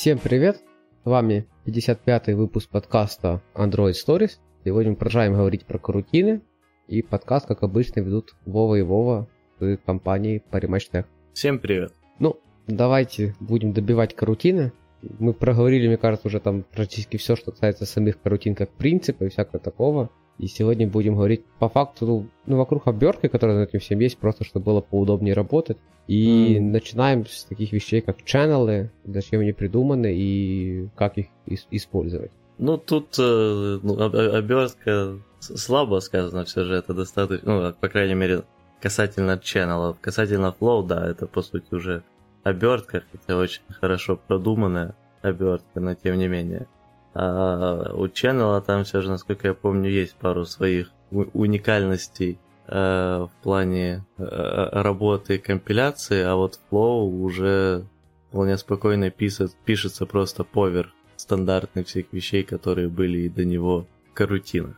Всем привет! С вами 55-й выпуск подкаста Android Stories. Сегодня мы продолжаем говорить про корутины. И подкаст, как обычно, ведут Вова и Вова с компанией ParimatchTech. Всем привет! Ну, давайте будем добивать корутины. Мы проговорили, мне кажется, уже там практически все, что касается самих корутин как принципа и всякого такого. И сегодня будем говорить по факту, ну, вокруг обертки, которая над этим всем есть, просто чтобы было поудобнее работать. И начинаем с таких вещей, как ченнелы, зачем они придуманы и как их использовать. Ну, тут обертка слабо сказана, все же это достаточно, ну, по крайней мере, касательно ченнелов. Касательно флоу, да, это, по сути, уже обертка, хотя очень хорошо продуманная обертка, но тем не менее. А у ченнела там все же, насколько я помню, есть пару своих уникальностей в плане работы и компиляции, а вот Flow уже вполне спокойно пишется просто поверх стандартных всех вещей, которые были и до него в корутинах.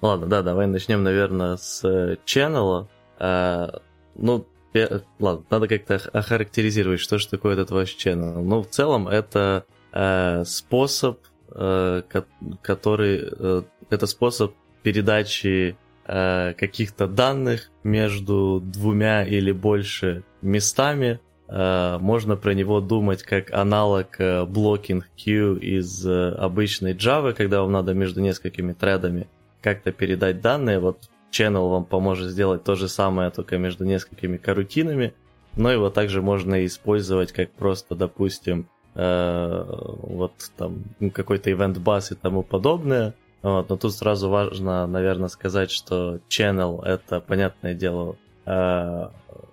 Ладно, да, давай начнем, наверное, с ченнела. Ладно, надо как-то охарактеризировать, что же такое этот ваш ченнел. Ну, в целом, это способ, который это способ передачи каких-то данных между двумя или больше местами. Можно про него думать как аналог blocking queue из обычной Java, когда вам надо между несколькими тредами как-то передать данные. Вот channel вам поможет сделать то же самое, только между несколькими корутинами. Но его также можно использовать как просто, допустим, вот там какой-то event-bus и тому подобное. Вот. Но тут сразу важно, наверное, сказать, что channel — это, понятное дело,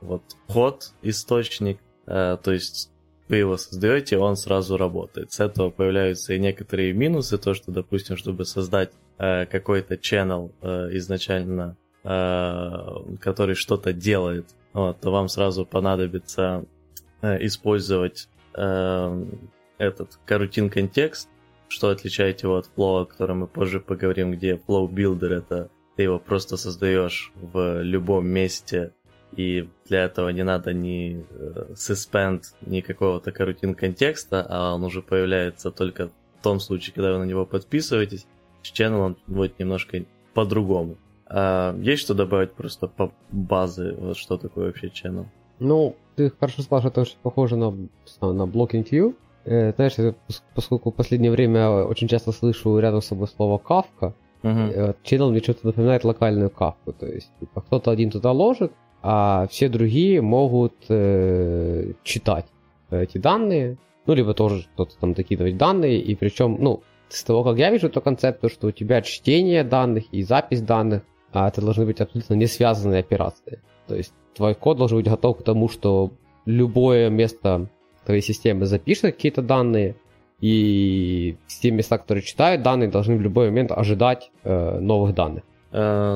вот вход, источник, то есть вы его создаете, он сразу работает. С этого появляются и некоторые минусы, то, что, допустим, чтобы создать какой-то channel изначально, который что-то делает, вот, то вам сразу понадобится использовать этот корутин контекст, что отличает его от Flow, о котором мы позже поговорим, где Flow Builder — это ты его просто создаешь в любом месте, и для этого не надо ни suspend, ни какого-то корутин контекста, а он уже появляется только в том случае, когда вы на него подписываетесь. С ченнелом будет немножко по-другому. Есть что добавить просто по базе, вот что такое вообще ченнел? Ну, ты хорошо сказал, что это очень похоже на blocking queue. Знаешь, я, поскольку в последнее время очень часто слышу рядом с собой слово Kafka, channel мне что-то напоминает локальную Kafka. То есть типа, кто-то один туда ложит, а все другие могут читать эти данные, ну, либо тоже кто-то там докидывать данные, и причем, ну, с того, как я вижу эту концепцию, что у тебя чтение данных и запись данных, это должны быть абсолютно не связанные операции. То есть твой код должен быть готов к тому, что любое место твоей системы запишет какие-то данные, и те места, которые читают данные, должны в любой момент ожидать новых данных.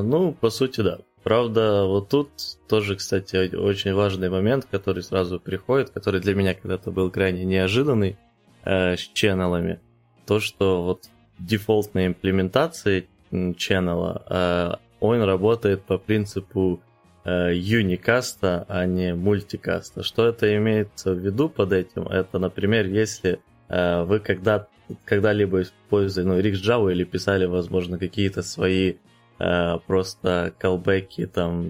Ну, по сути, да. Правда, вот тут тоже, кстати, очень важный момент, который сразу приходит, который для меня когда-то был крайне неожиданный с ченнелами. То, что вот дефолтная имплементация ченнела, он работает по принципу юникаста, а не мультикаста. Что это имеется в виду под этим? Это, например, если вы когда-либо использовали RxJava или писали, возможно, какие-то свои просто колбеки, там,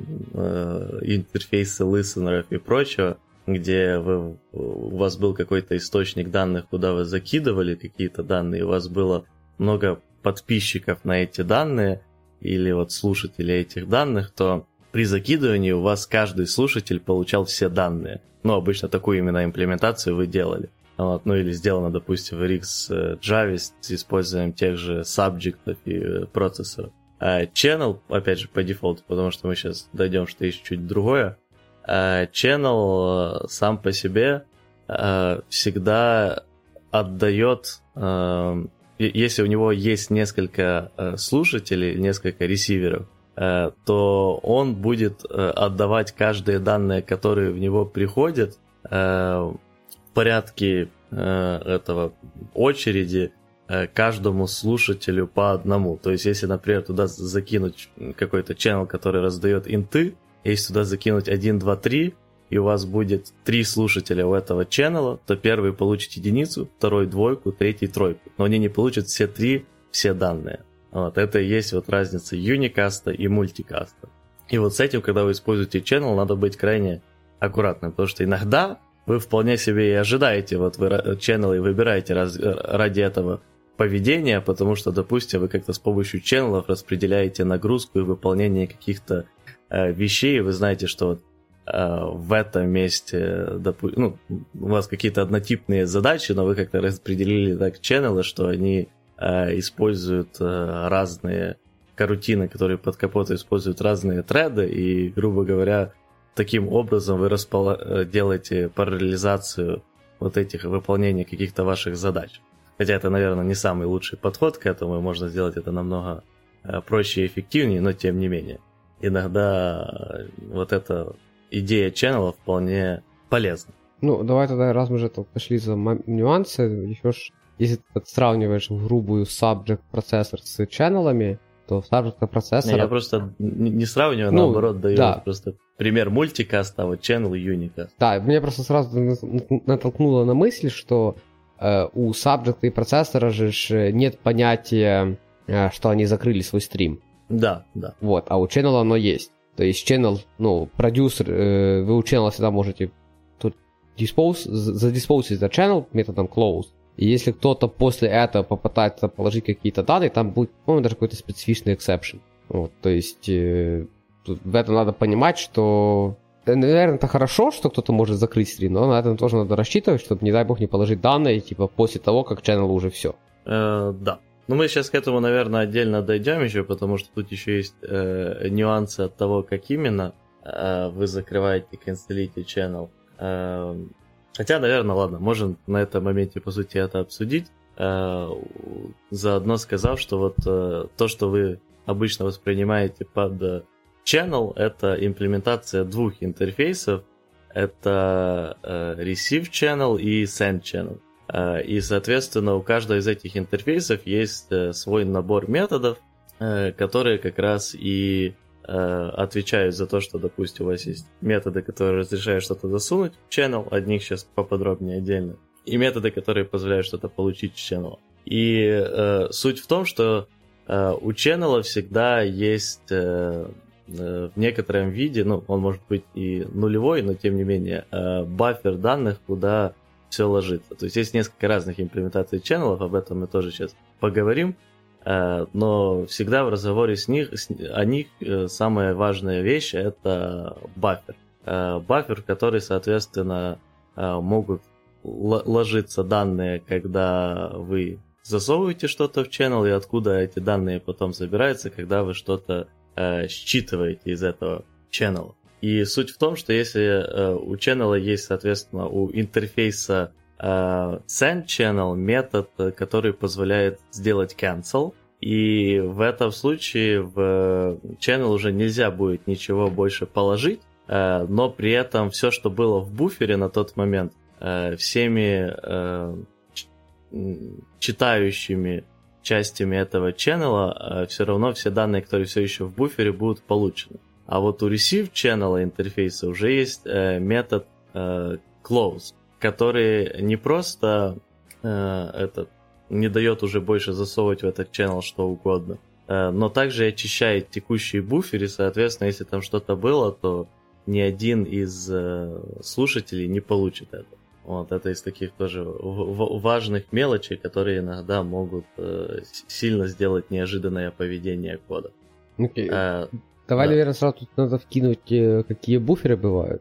интерфейсы листенеров и прочего, где у вас был какой-то источник данных, куда вы закидывали какие-то данные, у вас было много подписчиков на эти данные или вот слушателей этих данных, то при закидывании у вас каждый слушатель получал все данные. Ну, обычно такую именно имплементацию вы делали. Вот, ну, или сделано, допустим, в RxJava с использованием тех же сабжектов и процессоров. А channel, опять же, по дефолту, потому что мы сейчас дойдем, что есть чуть другое. А channel сам по себе всегда отдает... Если у него есть несколько слушателей, несколько ресиверов, то он будет отдавать каждые данные, которые в него приходят, в порядке этого очереди каждому слушателю по одному. То есть, если, например, туда закинуть какой-то channel, который раздает инты, если туда закинуть 1, 2, 3, и у вас будет 3 слушателя у этого ченнела, то первый получит единицу, второй двойку, третий тройку. Но они не получат все 3, все данные. Вот, это и есть вот разница юникаста и мультикаста. И вот с этим, когда вы используете channel, надо быть крайне аккуратным, потому что иногда вы вполне себе и ожидаете, вот вы channel и выбираете ради этого поведения, потому что, допустим, вы как-то с помощью channel'ов распределяете нагрузку и выполнение каких-то вещей, и вы знаете, что вот в этом месте, допустим, ну, у вас какие-то однотипные задачи, но вы как-то распределили так channel'ы, что они используют разные корутины, которые под капотом используют разные треды, и, грубо говоря, таким образом вы делаете параллелизацию вот этих выполнений каких-то ваших задач. Хотя это, наверное, не самый лучший подход к этому, и можно сделать это намного проще и эффективнее, но тем не менее. Иногда вот эта идея ченнела вполне полезна. Ну, давай тогда, раз мы уже пошли за нюансы, еще если ты сравниваешь грубую subject-процессор с ченнелами, то subject-процессор... Я просто не сравниваю, ну, наоборот, даю просто пример мультикаста, вот channel и unicast. Да, меня просто сразу натолкнуло на мысль, что у subject и процессора же нет понятия, что они закрыли свой стрим. Да, да. Вот, а у channel оно есть. То есть channel, ну, продюсер, вы у channel всегда можете тут задиспоусить за channel методом close. И если кто-то после этого попытается положить какие-то данные, там будет, по-моему, даже какой-то специфичный exception. Вот, то есть в этом надо понимать, что... Наверное, это хорошо, что кто-то может закрыть стрим, но на этом тоже надо рассчитывать, чтобы, не дай бог, не положить данные, типа, после того, как channel уже все. Да. Ну, мы сейчас к этому, наверное, отдельно дойдем еще, потому что тут еще есть нюансы от того, как именно вы закрываете, канцелите channel. Хотя, наверное, ладно, можем на этом моменте, по сути, это обсудить. Заодно сказав, что вот то, что вы обычно воспринимаете под... Channel — это имплементация двух интерфейсов. Это Receive Channel и Send Channel. И, соответственно, у каждого из этих интерфейсов есть свой набор методов, которые как раз и отвечают за то, что, допустим, у вас есть методы, которые разрешают что-то засунуть в Channel, о них сейчас поподробнее отдельно, и методы, которые позволяют что-то получить с Channel. И суть в том, что у Channel всегда есть... в некотором виде, ну, он может быть и нулевой, но тем не менее, баффер данных, куда все ложится. То есть есть несколько разных имплементаций ченнелов, об этом мы тоже сейчас поговорим, но всегда в разговоре о них самая важная вещь — это баффер. Баффер, в который, соответственно, могут ложиться данные, когда вы засовываете что-то в ченнел, и откуда эти данные потом собираются, когда вы что-то считываете из этого channel. И суть в том, что если у channel есть, соответственно, у интерфейса send channel метод, который позволяет сделать cancel, и в этом случае в channel уже нельзя будет ничего больше положить, но при этом все, что было в буфере на тот момент, всеми читающими частями этого channel, все равно все данные, которые все еще в буфере, будут получены. А вот у receive channel интерфейса уже есть метод close, который не просто не дает уже больше засовывать в этот channel что угодно, но также очищает текущие буферы, соответственно, если там что-то было, то ни один из слушателей не получит это. Вот, это из таких тоже важных мелочей, которые иногда могут сильно сделать неожиданное поведение кода. Okay. Давай, наверное, сразу тут надо вкинуть, какие буферы бывают.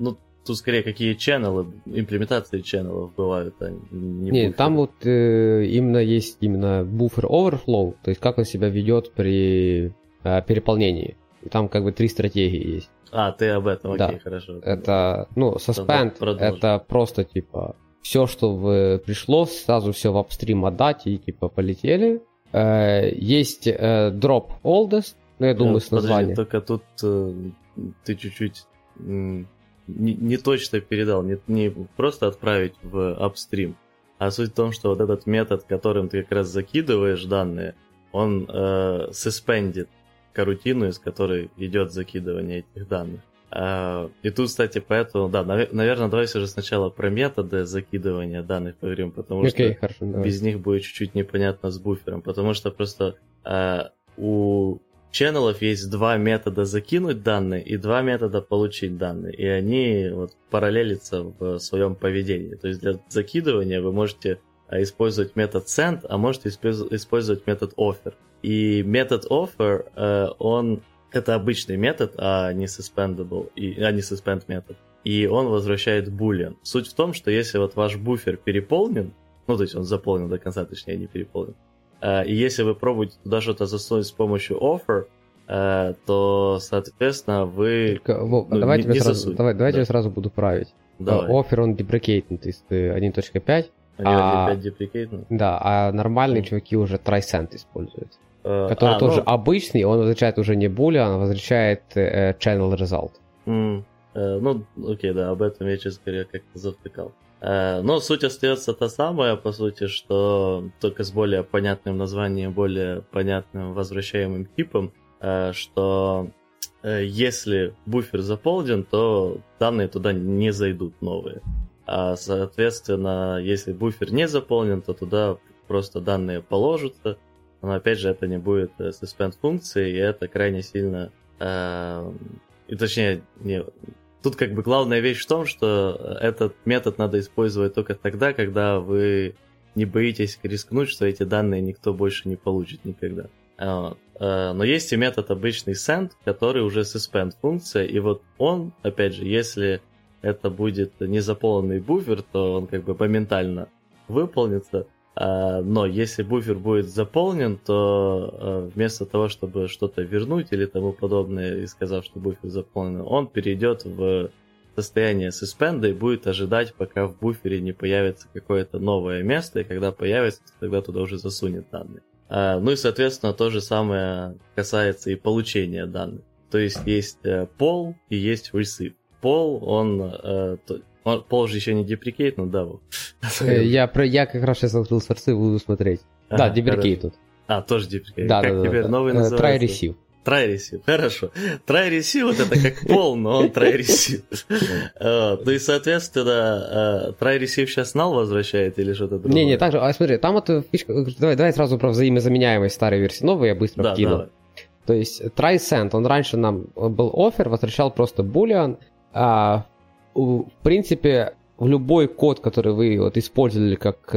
Ну, тут скорее какие ченнелы, имплементации ченнелов бывают, а не буферы. Нет, там вот именно есть именно буфер overflow, то есть как он себя ведет при переполнении. Там как бы 3 стратегии есть. А, ты об этом, окей, да. Хорошо. Это, ну, suspend, это просто, типа, все, что пришло, сразу все в апстрим отдать и, типа, полетели. Есть drop oldest, ну, я думаю, с названием. Только тут ты чуть-чуть не точно передал, не просто отправить в апстрим, а суть в том, что вот этот метод, которым ты как раз закидываешь данные, он suspended рутину, из которой идет закидывание этих данных. И тут, кстати, поэтому, да, наверное, давай все же сначала про методы закидывания данных поговорим, потому что хорошо, без них будет чуть-чуть непонятно с буфером, потому что просто у ченнелов есть два метода закинуть данные и два метода получить данные, и они вот параллелятся в своем поведении. То есть для закидывания вы можете использовать метод send, а можете использовать метод offer. И метод offer, он это обычный метод, а не suspendable, а не suspend метод. И он возвращает boolean. Суть в том, что если вот ваш буфер переполнен, ну то есть он заполнен до конца, точнее не переполнен, и если вы пробуете туда что-то засунуть с помощью offer, то, соответственно, вы только, давай я сразу буду править. Давай. Offer, он деприкейтен, то есть 1.5. 1.5 деприкейтен? Да, а нормальные чуваки уже try-send используют. Который тоже обычный, он возвращает уже не boolean, он возвращает channel result. Окей, об этом я, честно говоря, как-то завтыкал. Но суть остается та самая, по сути, что только с более понятным названием, более понятным возвращаемым типом, что если буфер заполнен, то данные туда не зайдут новые. А, соответственно, если буфер не заполнен, то туда просто данные положатся. Но, опять же, это не будет suspend функции, и это крайне сильно... Тут как бы главная вещь в том, что этот метод надо использовать только тогда, когда вы не боитесь рискнуть, что эти данные никто больше не получит никогда. Но есть и метод обычный send, который уже suspend функция, и вот он, опять же, если это будет незаполненный буфер, то он как бы моментально выполнится. Но если буфер будет заполнен, то вместо того, чтобы что-то вернуть или тому подобное, и сказав, что буфер заполнен, он перейдет в состояние suspend и будет ожидать, пока в буфере не появится какое-то новое место, и когда появится, тогда туда уже засунет данные. Ну и, соответственно, то же самое касается и получения данных. То есть poll и есть receive. Poll, Пол же еще не деприкейт, но да. Я как раз сейчас открыл сорцы, буду смотреть. Да, деприкейт тут. Тоже деприкейт. Да, как теперь новый называется? Try-receive. Try-receive, хорошо. Try-receive, вот это как пол, но он try-receive. Ну и, соответственно, try-receive сейчас null возвращает или что-то другое? Не, так же, смотри, там вот фишка... Давай сразу про взаимозаменяемость старой версии новой я быстро вкину. То есть try-send, он раньше нам был offer, возвращал просто boolean, в принципе, в любой код, который вы вот использовали как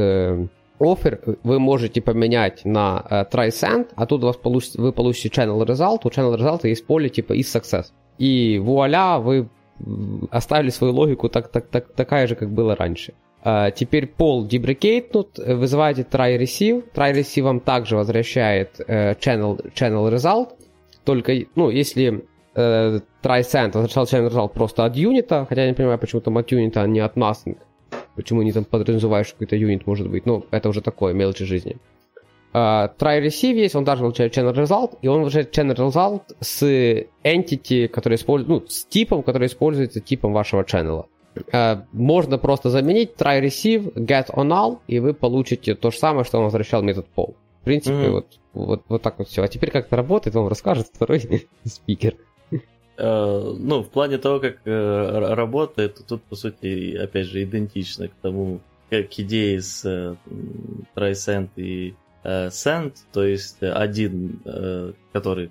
offer, вы можете поменять на try-send, а тут у вас вы получите channel result, у channel result есть поле типа is success. И вуаля, вы оставили свою логику такая же, как было раньше. Теперь poll дебрикейтнут, вызываете try-receive, try-receive вам также возвращает channel result, только, если... try-send возвращал channel result просто от юнита, хотя я не понимаю, почему там от юнита, а не от нас, почему они там подразумевают, что какой-то юнит может быть, это уже такое, мелочи жизни. Try-receive есть, он даже получает channel result, и он возвращает channel result с entity, который с типом, который используется типом вашего channel. Можно просто заменить try-receive, get on all, и вы получите то же самое, что он возвращал метод poll. В принципе, вот так вот все. А теперь как это работает, вам расскажет второй спикер. В плане того, как работает, тут, по сути, опять же, идентично к тому, как идеи с try-send и send, то есть один, который...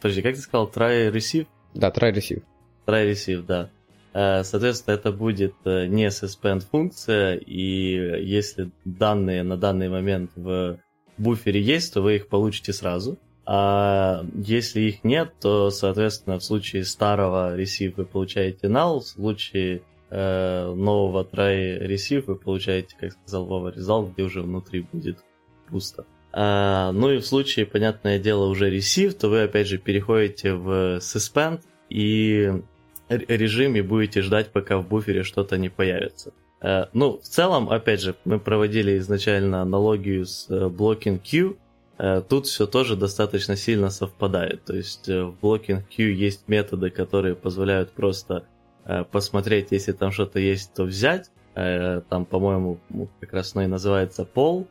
Подожди, как ты сказал? Try-receive? Да, try-receive. Try-receive, да. Соответственно, это будет не suspend функция, и если данные на данный момент в буфере есть, то вы их получите сразу. А если их нет, то, соответственно, в случае старого receive вы получаете null, в случае нового try receive вы получаете, как сказал Вова, result, где уже внутри будет пусто. И в случае, понятное дело, уже receive, то вы, опять же, переходите в suspend и режим и будете ждать, пока в буфере что-то не появится. В целом, опять же, мы проводили изначально аналогию с blocking queue. Тут все тоже достаточно сильно совпадает. То есть в blocking queue есть методы, которые позволяют просто посмотреть, если там что-то есть, то взять. Там, по-моему, как раз оно и называется poll,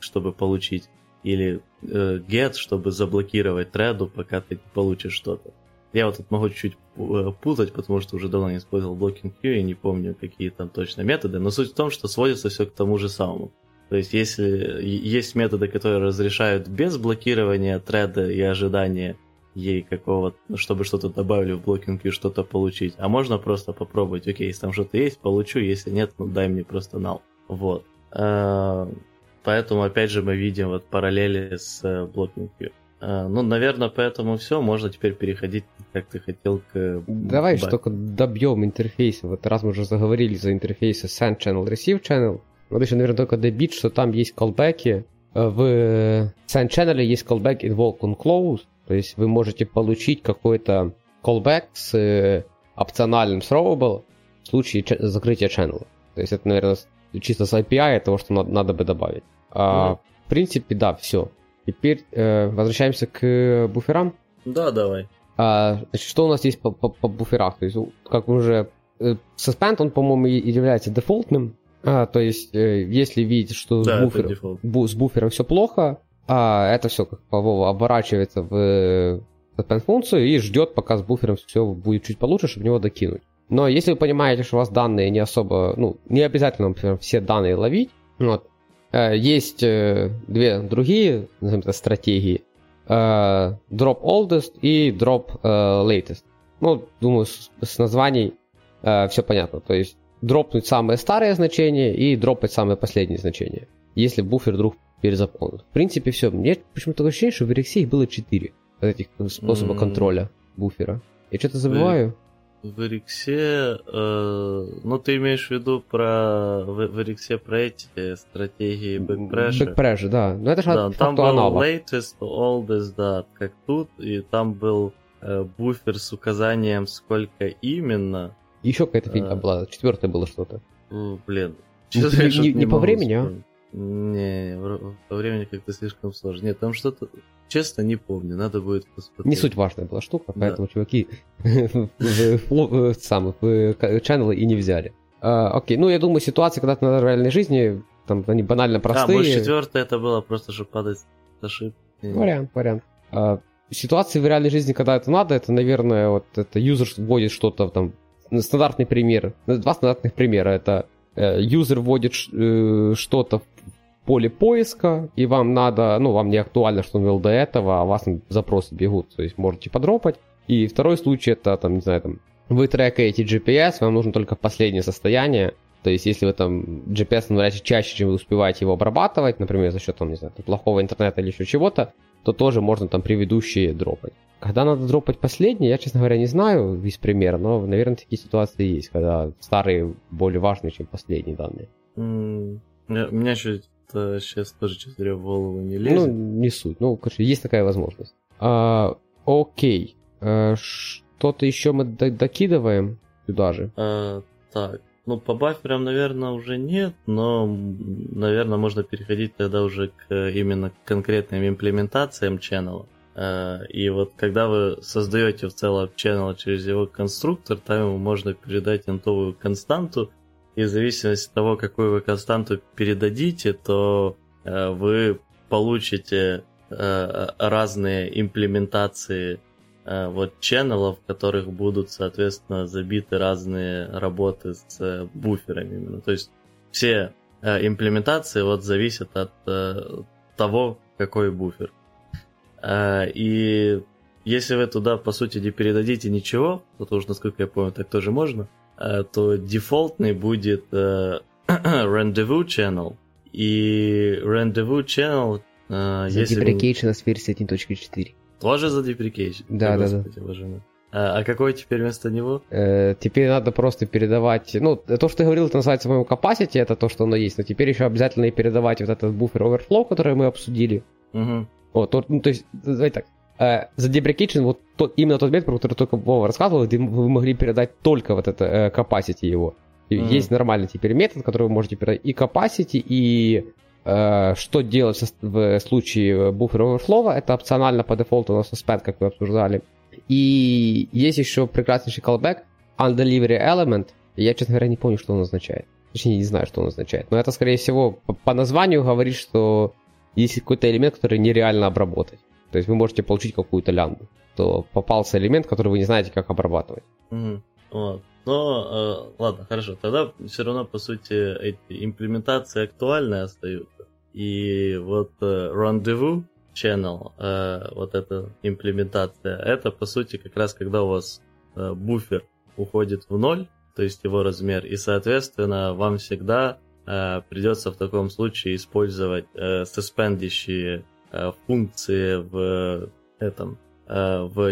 чтобы получить, или get, чтобы заблокировать треду, пока ты получишь что-то. Я вот тут могу чуть-чуть путать, потому что уже давно не использовал blocking queue и не помню, какие там точно методы, но суть в том, что сводится все к тому же самому. То есть если есть методы, которые разрешают без блокирования треда и ожидания ей какого-то, чтобы что-то добавили в blocking queue, что-то получить, а можно просто попробовать, окей, если там что-то есть, получу, если нет, ну дай мне просто null. Вот. Поэтому, опять же, мы видим вот параллели с blocking queue. Ну, наверное, поэтому все. Можно теперь переходить, как ты хотел, к... Давай что только добьем интерфейс. Вот раз мы уже заговорили за интерфейсы Send Channel, Receive Channel, надо еще, наверное, только добить, что там есть колбеки. В Send Channel есть callback invoke on close, то есть вы можете получить какой-то callback с опциональным throwable в случае закрытия channel. То есть это, наверное, чисто с API того, что надо бы добавить. В принципе, да, все. Теперь возвращаемся к буферам. Да, давай. Значит, что у нас есть по буферах? То есть, как уже... Suspend, он, по-моему, является дефолтным. То есть, если видите, что да, с буфером все плохо, это все, как по Вову, оборачивается в suspend-функцию и ждет, пока с буфером все будет чуть получше, чтобы его докинуть. Но если вы понимаете, что у вас данные не особо... Ну, не обязательно, например, все данные ловить, вот. Есть две другие, назовем это, стратегии. Drop oldest и drop latest. Ну, думаю, с названий все понятно. То есть, дропнуть самые старые значения и дропать самые последние значения, если буфер вдруг перезаполнен. В принципе, все. Мне почему-то ощущение, что в Elixir их было 4 этих способа контроля буфера. Я что-то забываю. В Elixir, ну ты имеешь в виду в Elixir про эти стратегии backpressure. Backpressure, да. Но это же да, там был аналог. Latest, oldest, да, как тут, и там был буфер с указанием, сколько именно. Еще какая-то фигня была, четвертая было что-то. Блин. Не по времени, вспомнить. А? Не, по времени как-то слишком сложно. Нет, там что-то... Честно, не помню, надо будет посмотреть. Не суть важная была штука, поэтому чуваки в чаннелы и не взяли. Окей, ну я думаю, ситуации когда-то на реальной жизни, там они банально простые. Да, может, четвертое это было просто, чтобы падать с ошибки. Вариант. Ситуации в реальной жизни, когда это надо, это, наверное, вот это юзер вводит что-то там, стандартный пример, два стандартных примера, это юзер вводит что-то в поле поиска, и вам надо, ну, вам не актуально, что он вел до этого, а у вас запросы бегут, то есть можете подропать. И второй случай, это, там, не знаю, там, вы трекаете GPS, вам нужно только последнее состояние, то есть если вы там GPS, наверное, чаще, чем вы успеваете его обрабатывать, например, за счет, там, не знаю, плохого интернета или еще чего-то, то тоже можно там предыдущие дропать. Когда надо дропать последние, я, честно говоря, не знаю весь пример, но, наверное, такие ситуации есть, когда старые более важные, чем последние данные. У меня еще... Сейчас тоже четыре в голову не лезет. Ну, не суть. Ну, короче, есть такая возможность. Окей. Что-то еще мы докидываем сюда же. Так. Ну, по баферам, наверное, уже нет, но, наверное, можно переходить тогда уже к именно конкретным имплементациям ченнела. И вот когда вы создаете в целом ченнел через его конструктор, там ему можно передать интовую константу, и в зависимости от того, какую вы константу передадите, то вы получите разные имплементации вот ченнелов, в которых будут, соответственно, забиты разные работы с буферами. Именно. То есть все имплементации вот зависят от того, какой буфер. И если вы туда, по сути, не передадите ничего, потому что, насколько я помню, так тоже можно, то дефолтный будет Rendezvous Channel. И Rendezvous Channel... Задеприкейчен с версии 1.4. Тоже задеприкейчен? Да. А какой теперь вместо него? Теперь надо просто передавать... Ну, то, что ты говорил, это называется моего capacity, это то, что оно есть, но теперь еще обязательно и передавать вот этот буфер overflow, который мы обсудили. Угу. То есть, давайте так. Задеприкейчен, вот именно тот метод, про который только Вова рассказывал, где вы могли передать только вот это capacity его. Mm-hmm. Есть нормальный теперь метод, который вы можете передать и capacity, и что делать в случае буфера overflow, это опционально по дефолту у нас suspend, как вы обсуждали. И есть еще прекраснейший callback undelivery element. Я, честно говоря, не помню, что он означает. Точнее, не знаю, что он означает. Но это, скорее всего, по названию говорит, что есть какой-то элемент, который нереально обработать. То есть вы можете получить какую-то лямбду. что попался элемент, который вы не знаете, как обрабатывать. Вот. Но, ладно, хорошо, тогда все равно, по сути, эти имплементации актуальны остаются. И вот Rendezvous Channel, вот эта имплементация, это, по сути, как раз когда у вас буфер уходит в ноль, то есть его размер, и, соответственно, вам всегда придется в таком случае использовать суспендящие функции в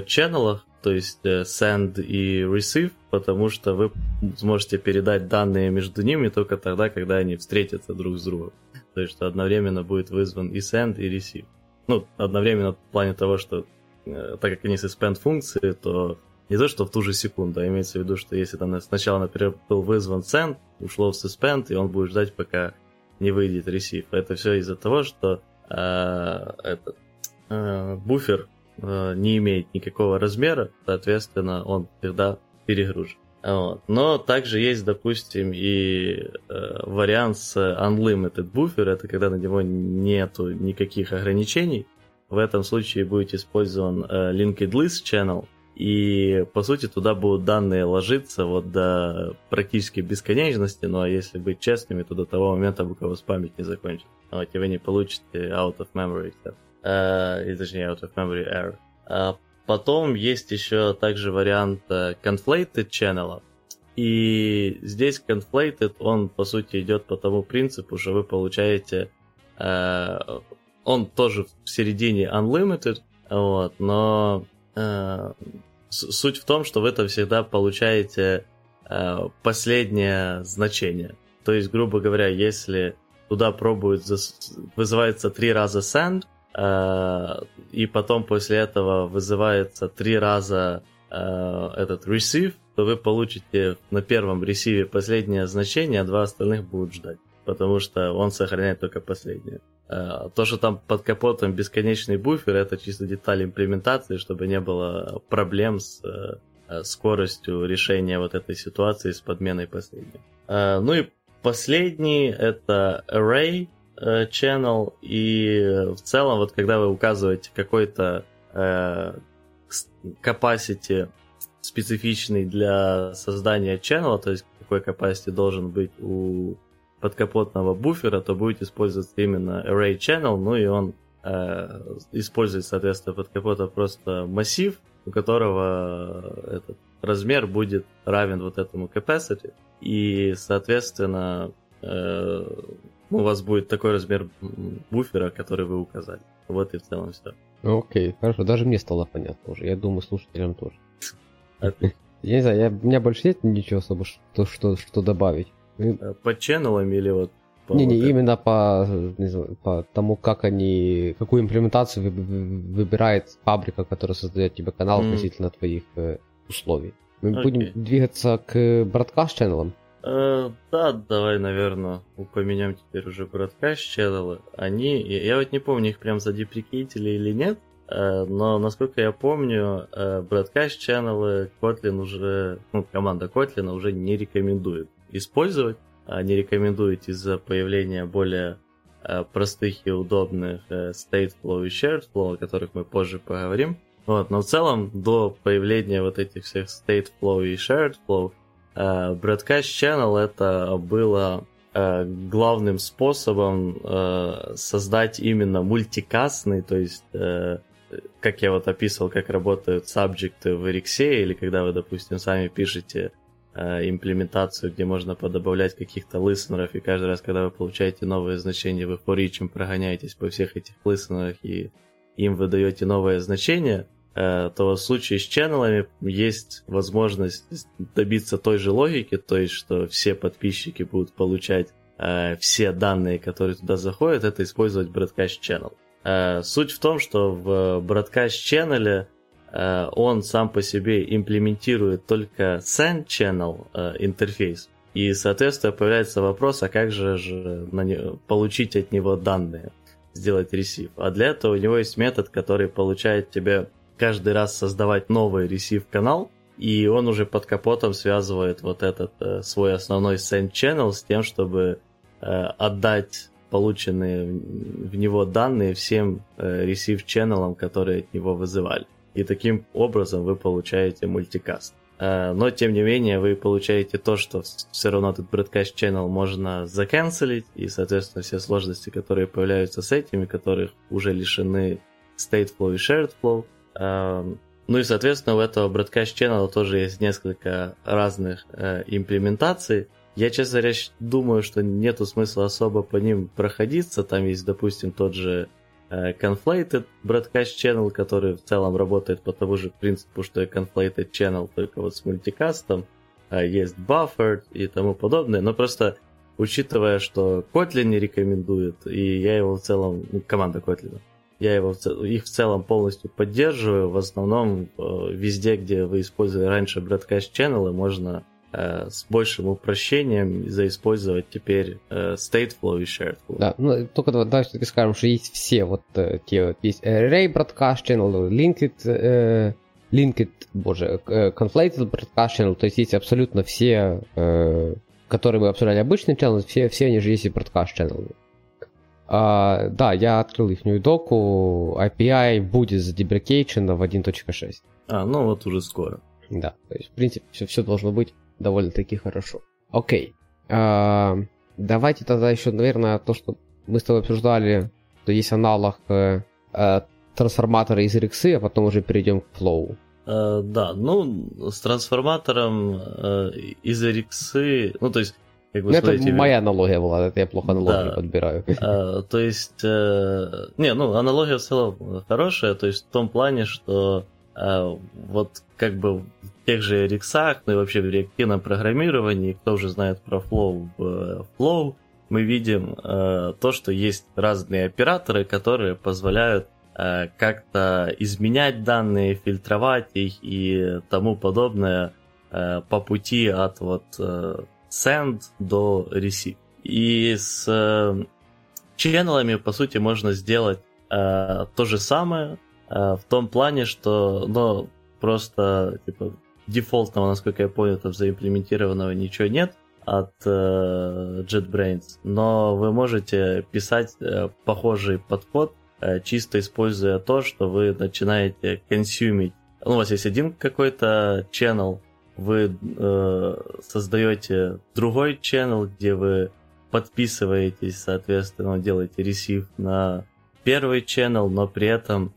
ченнелах, то есть send и receive, потому что вы сможете передать данные между ними только тогда, когда они встретятся друг с другом. То есть что одновременно будет вызван и send, и receive. Ну, одновременно в плане того, что так как они suspend функции, то не то, что в ту же секунду, а имеется в виду, что если там сначала, например, был вызван send, ушло в suspend, и он будет ждать, пока не выйдет receive. Это все из-за того, что буфер не имеет никакого размера, соответственно, он всегда перегружен. Вот. Но также есть, допустим, и вариант с unlimited buffer, это когда на него нету никаких ограничений. В этом случае будет использован linked list channel, и, по сути, туда будут данные ложиться вот до практически бесконечности, ну а если быть честными, то до того момента, пока у вас память не закончится. Вот, и вы не получите out of memory except. Out of memory error. Потом есть еще также вариант conflated channel. И здесь conflated, он по сути идет по тому принципу, что вы получаете... он тоже в середине unlimited, вот, но суть в том, что вы там всегда получаете последнее значение. То есть, грубо говоря, если туда вызывается 3 раза send, и потом после этого вызывается 3 раза этот receive, то вы получите на первом receive последнее значение, а 2 остальных будут ждать, потому что он сохраняет только последнее. То, что там под капотом бесконечный буфер, это чисто деталь имплементации, чтобы не было проблем с скоростью решения вот этой ситуации с подменой последнего. Ну и последний это array channel, и в целом, вот когда вы указываете какой-то capacity специфичный для создания channel, то есть какой capacity должен быть у подкапотного буфера, то будет использоваться именно array channel, ну и он использует, соответственно, под капота просто массив, у которого этот размер будет равен вот этому capacity, и, соответственно, у вас будет такой размер буфера, который вы указали. Вот и в целом все. Окей, хорошо, даже мне стало понятно уже, я думаю, слушателям тоже. Я не знаю, у меня больше нет ничего особо, что добавить. По ченнелам или вот... Не, именно по тому, как они... Какую имплементацию выбирает фабрика, которая создает тебе канал относительно твоих условий. Мы будем двигаться к бродкаст-ченнелам. Да, давай, наверное, упомянем теперь уже бродкаст-ченнелы. Они... Я вот не помню, их прям задеприкейтили или нет, но, насколько я помню, бродкаст-ченнелы Kotlin уже... Ну, команда Kotlin уже не рекомендует использовать. Не рекомендует из-за появления более простых и удобных StateFlow и SharedFlow, о которых мы позже поговорим. Вот, но в целом, до появления вот этих всех StateFlow и SharedFlow, Broadcast Channel это было главным способом создать именно мультикастный, то есть, как я вот описывал, как работают сабжекты в Elixir, или когда вы, допустим, сами пишете имплементацию, где можно подобавлять каких-то листенеров, и каждый раз, когда вы получаете новые значения, вы for each прогоняетесь по всех этих листенерах и им вы даете новое значение, то в случае с ченнелами есть возможность добиться той же логики, то есть, что все подписчики будут получать все данные, которые туда заходят, это использовать Broadcast Channel. Суть в том, что в Broadcast Channel он сам по себе имплементирует только Send Channel интерфейс, и, соответственно, появляется вопрос, а как же получить от него данные, сделать receive. А для этого у него есть метод, который получает тебе каждый раз создавать новый receive канал, и он уже под капотом связывает вот этот свой основной Send Channel с тем, чтобы отдать полученные в него данные всем receive channel'ам, которые от него вызывали. и таким образом вы получаете мультикаст. Но, тем не менее, вы получаете то, что все равно этот broadcast channel можно заканцелить, и, соответственно, все сложности, которые появляются с этими, которых уже лишены StateFlow и SharedFlow. Ну и, соответственно, у этого broadcast channel тоже есть несколько разных имплементаций. Я, честно говоря, думаю, что нету смысла особо по ним проходиться. Там есть, допустим, тот же Conflated Broadcast Channel, который в целом работает по тому же принципу, что и Conflated Channel, только вот с мультикастом. Есть Buffered и тому подобное. Но просто учитывая, что Kotlin не рекомендует, и я его в целом... команда Kotlin. Я их в целом полностью поддерживаю. В основном везде, где вы использовали раньше Broadcast Channel, можно с большим упрощением заиспользовать теперь StateFlow и SharedFlow. Да, ну, только давай все-таки скажем, что есть все вот те вот. Есть Array Broadcast Channel, Conflated Broadcast Channel, то есть есть абсолютно все, которые мы обсуждали обычные channels, все они же есть и Broadcast Channel. Да, я открыл их доку, API будет задебрикейчено в 1.6. Ну вот уже скоро. Да, то есть в принципе все должно быть довольно-таки хорошо. Окей. Давайте тогда еще, наверное, то, что мы с тобой обсуждали, то есть аналог трансформатора из Elixir, а потом уже перейдем к Flow. Да, ну, с трансформатором из Elixir, ну, то есть... Как бы, смотрите, это моя аналогия была, это я плохо аналогию подбираю. То есть... аналогия в целом хорошая, то есть в том плане, что вот как бы... тех же Elixir, ну и вообще в реактивном программировании, кто уже знает про Flow, мы видим то, что есть разные операторы, которые позволяют как-то изменять данные, фильтровать их и тому подобное по пути от вот send до receive. И с ченнелами, по сути, можно сделать то же самое в том плане, что просто типа дефолтного, насколько я понял, там заимплементированного ничего нет от JetBrains, но вы можете писать похожий подход, чисто используя то, что вы начинаете консюмить. У вас есть один какой-то channel, вы создаете другой channel, где вы подписываетесь, соответственно, делаете receive на первый channel, но при этом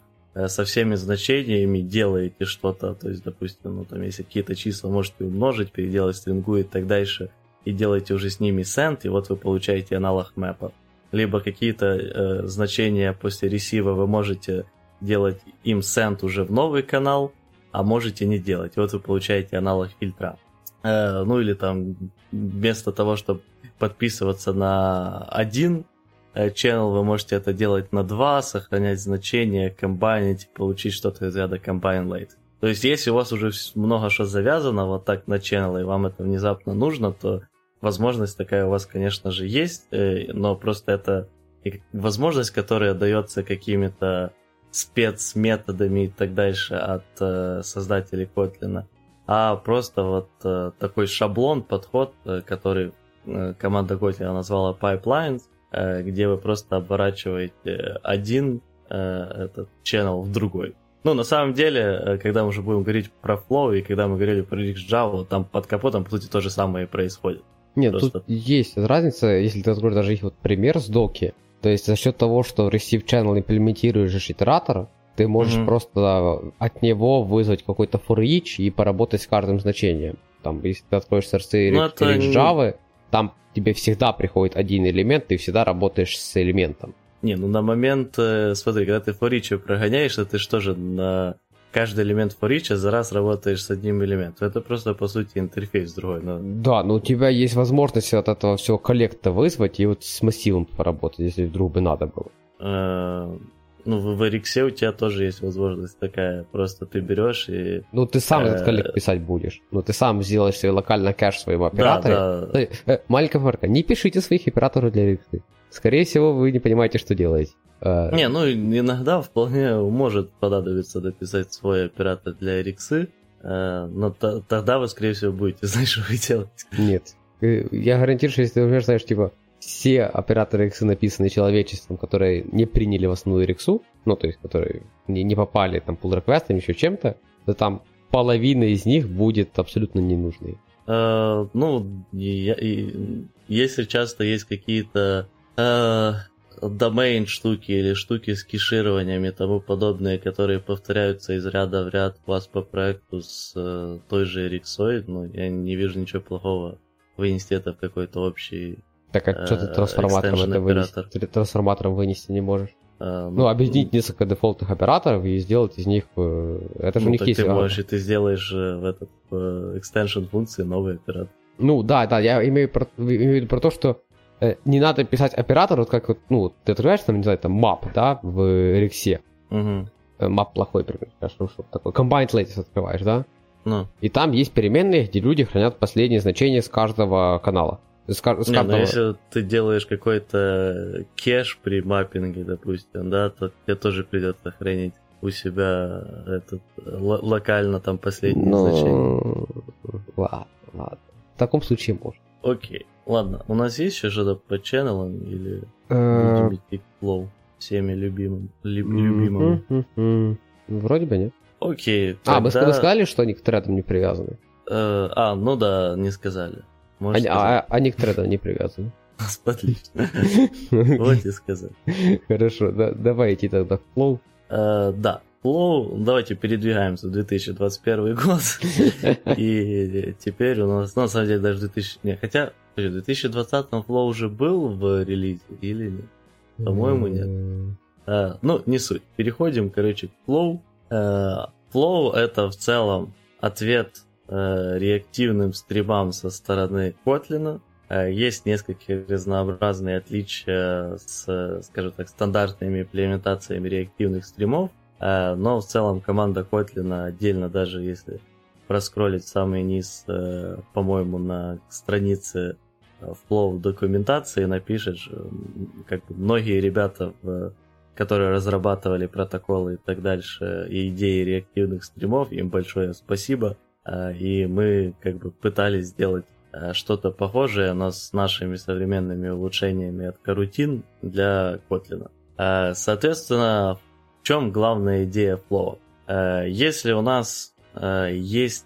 со всеми значениями делаете что-то, то есть, допустим, ну, там, если какие-то числа можете умножить, переделать стрингу и так дальше, и делаете уже с ними send, и вот вы получаете аналог мэпа. Либо какие-то значения после ресива вы можете делать им send уже в новый канал, а можете не делать, и вот вы получаете аналог фильтра. Ну или там вместо того, чтобы подписываться на один channel, вы можете это делать на 2, сохранять значение, комбайнить, получить что-то из ряда combine late. То есть, если у вас уже много что завязано вот так на channel, и вам это внезапно нужно, то возможность такая у вас, конечно же, есть, но просто это возможность, которая дается какими-то спецметодами и так дальше от создателей Kotlin, а просто вот такой шаблон, подход, который команда Kotlin назвала Pipelines, где вы просто оборачиваете один этот channel в другой. Ну, на самом деле, когда мы уже будем говорить про Flow, и когда мы говорили про RxJava, там под капотом, по сути, то же самое и происходит. Нет, просто... тут есть разница, если ты откроешь даже их вот пример с доки, то есть за счет того, что receive channel имплементируешь итератор, ты можешь просто от него вызвать какой-то for each и поработать с каждым значением. Там, если ты откроешь сорцы RxJava, там тебе всегда приходит один элемент, ты всегда работаешь с элементом. Не, ну на момент, смотри, когда ты for-each прогоняешь, ты же тоже на каждый элемент for-each за раз работаешь с одним элементом. Это просто, по сути, интерфейс другой. Но... Да, но у тебя есть возможность от этого всего коллекта вызвать и вот с массивом поработать, если вдруг бы надо было. Ну, в Elixir у тебя тоже есть возможность такая, просто ты берешь и... Ну, ты сам этот коллект писать будешь, ну, ты сам сделаешь себе локально кэш своего оператора. Да, да. Маленькая форка, не пишите своих операторов для Elixir. Скорее всего, вы не понимаете, что делаете. Не, ну, иногда вполне может понадобиться дописать свой оператор для Elixir, но тогда вы, скорее всего, будете знать, что вы делаете. Нет, я гарантирую, что если ты уже знаешь, типа... все операторы Rx написаны человечеством, которые не приняли в основу Rx, ну, то есть, которые не попали там pull-реквестами, еще чем-то, то там половина из них будет абсолютно ненужной. Ну, если часто есть какие-то домейн-штуки или штуки с кешированием и тому подобное, которые повторяются из ряда в ряд у вас по проекту с той же Rx, ну, я не вижу ничего плохого вынести это в какой-то общий... Так как что ты трансформатором вынести не можешь? Ну, объединить несколько дефолтных операторов и сделать из них... Это же ну, у них есть... Ты можешь, и ты сделаешь в этот extension функции новый оператор. Ну, да, я имею в виду про то, что не надо писать оператор, вот как, ну, ты открываешь, там, не знаю, там, map, да, в Rx. Угу. Map плохой, например, что-то такое. Combined latest открываешь, да? Ну. И там есть переменные, где люди хранят последние значения с каждого канала. Ну, если ты делаешь какой-то кеш при маппинге, допустим, да, то тебе тоже придется хранить у себя этот, локально там последние значения. Ладно. В таком случае можно. Окей. Ладно, у нас есть еще что-то по ченнелам или LGBTQ всеми любимыми? Вроде бы нет. Окей. Мы сказали, что они к тредам не привязаны? Ну да, не сказали. Они к тредам не привязаны. Отлично. Вот и сказал. Хорошо, давай идти тогда в Flow. Да, Flow, давайте передвигаемся в 2021 год. И теперь у нас, на самом деле, даже 2000... Не, хотя в 2020-м Flow уже был в релизе или нет? По-моему, нет. Ну, не суть. Переходим, короче, к Flow. Flow — это в целом ответ реактивным стримам со стороны Kotlin. Есть несколько разнообразные отличия с, скажем так, стандартными имплементациями реактивных стримов, но в целом команда Kotlin отдельно, даже если проскроллить самый низ, по-моему, на странице Flow документации, напишет, как многие ребята, которые разрабатывали протоколы и так дальше, и идеи реактивных стримов, им большое спасибо. И мы как бы пытались сделать что-то похожее, но с нашими современными улучшениями от корутин для Kotlin. Соответственно, в чем главная идея Flow? Если у нас есть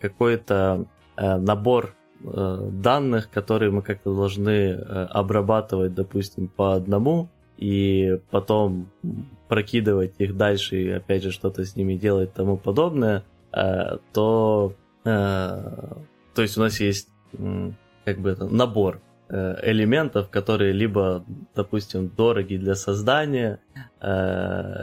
какой-то набор данных, которые мы как-то должны обрабатывать, допустим, по одному, и потом прокидывать их дальше и опять же что-то с ними делать и тому подобное, то есть у нас есть как бы это, набор элементов, которые либо, допустим, дороги для создания,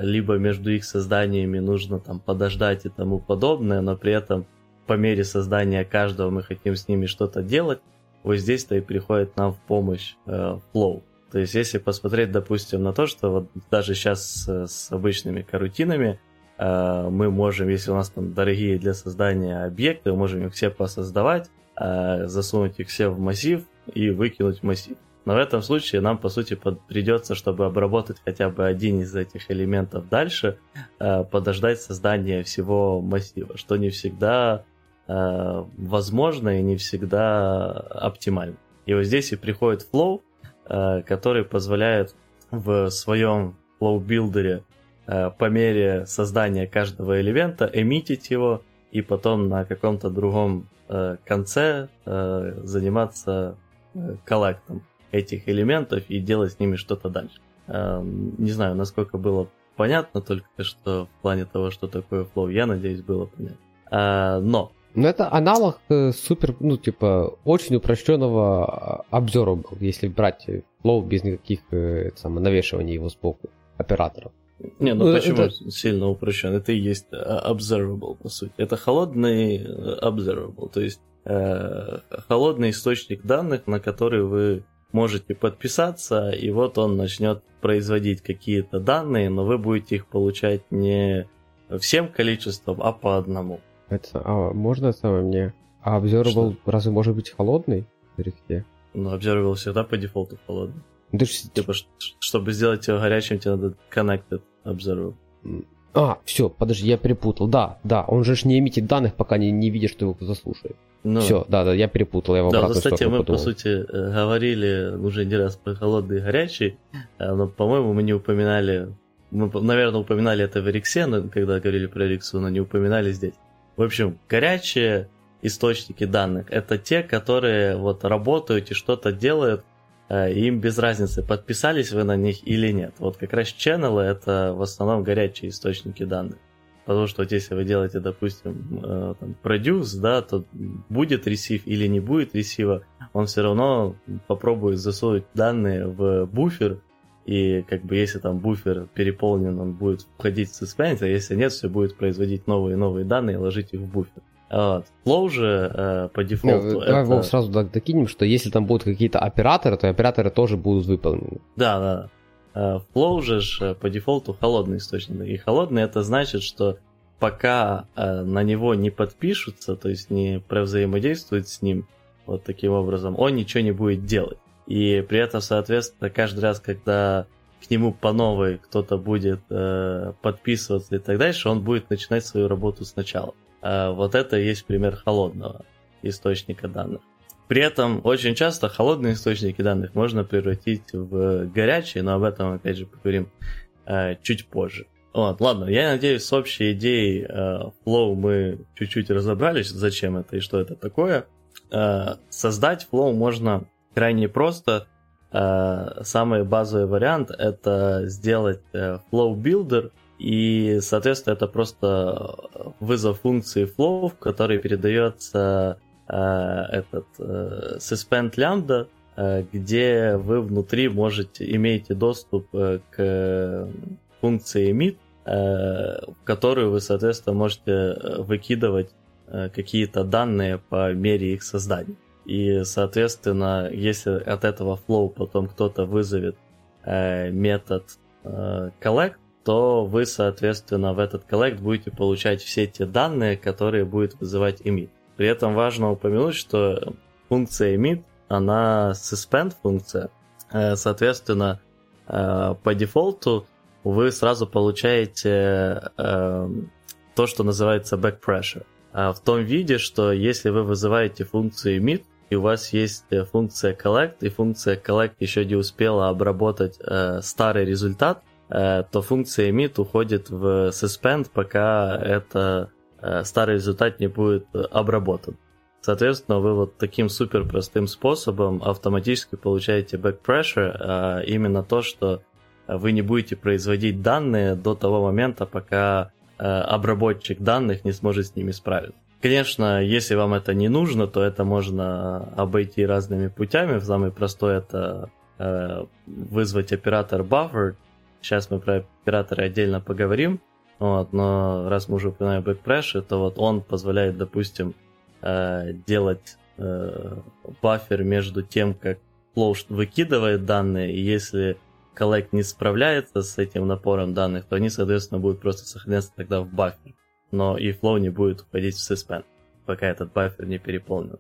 либо между их созданиями нужно там подождать и тому подобное, но при этом по мере создания каждого мы хотим с ними что-то делать. Вот здесь-то и приходит нам в помощь Flow. То есть если посмотреть, допустим, на то, что вот даже сейчас с обычными корутинами мы можем, если у нас там дорогие для создания объекты, мы можем их все посоздавать, засунуть их все в массив и выкинуть массив. Но в этом случае нам, по сути, придется, чтобы обработать хотя бы один из этих элементов дальше, подождать создания всего массива, что не всегда возможно и не всегда оптимально. И вот здесь и приходит Flow, который позволяет в своем Flow-билдере по мере создания каждого элемента эмитить его и потом на каком-то другом конце заниматься коллектом этих элементов и делать с ними что-то дальше. Не знаю, насколько было понятно только что в плане того, что такое Flow, я надеюсь, было понятно. Но это аналог супер, ну, типа, очень упрощенного обзора был, если брать Flow без никаких навешиваний его сбоку операторов. Не, ну почему это... сильно упрощен? Это и есть observable, по сути. Это холодный observable, то есть холодный источник данных, на который вы можете подписаться, и вот он начнет производить какие-то данные, но вы будете их получать не всем количеством, а по одному. Это, можно самое мне? А observable разве может быть холодный? Ну, observable всегда по дефолту холодный. Типа, чтобы сделать его горячим, тебе надо connected observable. А, все, подожди, я перепутал. Да, он же не эмитит данных, пока не видишь, что его заслушает. Но... Все, да, я перепутал, я в обратную сторону подумал. Да, кстати, мы, по сути, говорили уже не раз про холодный и горячий, но, по-моему, мы не упоминали... Мы, наверное, упоминали это в Elixir, когда говорили про Elixir, но не упоминали здесь. В общем, горячие источники данных — это те, которые вот работают и что-то делают, и им без разницы, подписались вы на них или нет. Вот как раз ченнелы — это в основном горячие источники данных. Потому что вот если вы делаете, допустим, продюс, да, то будет ресив или не будет ресива, он все равно попробует засунуть данные в буфер, и как бы если там буфер переполнен, он будет входить в suspense, а если нет, все будет производить новые и новые данные и ложить их в буфер. Flow же по дефолту... Давай это... сразу докинем, что если там будут какие-то операторы, то операторы тоже будут выполнены. Да. Flow же по дефолту холодный источник. И холодный — это значит, что пока на него не подпишутся, то есть не провзаимодействуют с ним вот таким образом, он ничего не будет делать. И при этом, соответственно, каждый раз, когда к нему по новой кто-то будет подписываться и так дальше, он будет начинать свою работу сначала. Вот это и есть пример холодного источника данных. При этом очень часто холодные источники данных можно превратить в горячие, но об этом, опять же, поговорим чуть позже. Вот, ладно, я надеюсь, с общей идеей Flow мы чуть-чуть разобрались, зачем это и что это такое. Создать Flow можно крайне просто. Самый базовый вариант — это сделать Flow Builder, и, соответственно, это просто вызов функции flow, в которой передается suspend lambda, где вы внутри имеете доступ к функции emit, в которую вы, соответственно, можете выкидывать какие-то данные по мере их создания. И, соответственно, если от этого flow потом кто-то вызовет метод collect, то вы, соответственно, в этот collect будете получать все те данные, которые будет вызывать emit. При этом важно упомянуть, что функция emit, она suspend функция. Соответственно, по дефолту вы сразу получаете то, что называется back pressure. В том виде, что если вы вызываете функцию emit, и у вас есть функция collect, и функция collect еще не успела обработать старый результат, то функция emit уходит в suspend, пока это старый результат не будет обработан. Соответственно, вы вот таким супер простым способом автоматически получаете back pressure, именно то, что вы не будете производить данные до того момента, пока обработчик данных не сможет с ними справиться. Конечно, если вам это не нужно, то это можно обойти разными путями. Самый простой — это вызвать оператор buffer. Сейчас мы про операторы отдельно поговорим, вот, но раз мы уже упоминаем backpressure, то вот он позволяет, допустим, делать бафер между тем, как flow выкидывает данные, и если collect не справляется с этим напором данных, то они, соответственно, будут просто сохраняться тогда в бафер, но и flow не будет уходить в suspend, пока этот бафер не переполнен.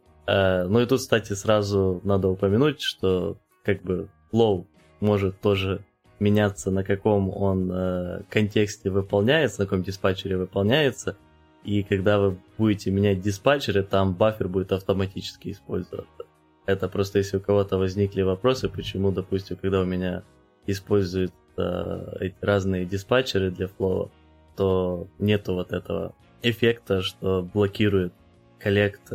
Ну и тут, кстати, сразу надо упомянуть, что как бы flow может тоже меняться, на каком он контексте выполняется, на каком диспатчере выполняется, и когда вы будете менять диспатчеры, там бафер будет автоматически использоваться. Это просто если у кого-то возникли вопросы, почему, допустим, когда у меня используют разные диспатчеры для флоу, то нету вот этого эффекта, что блокирует коллект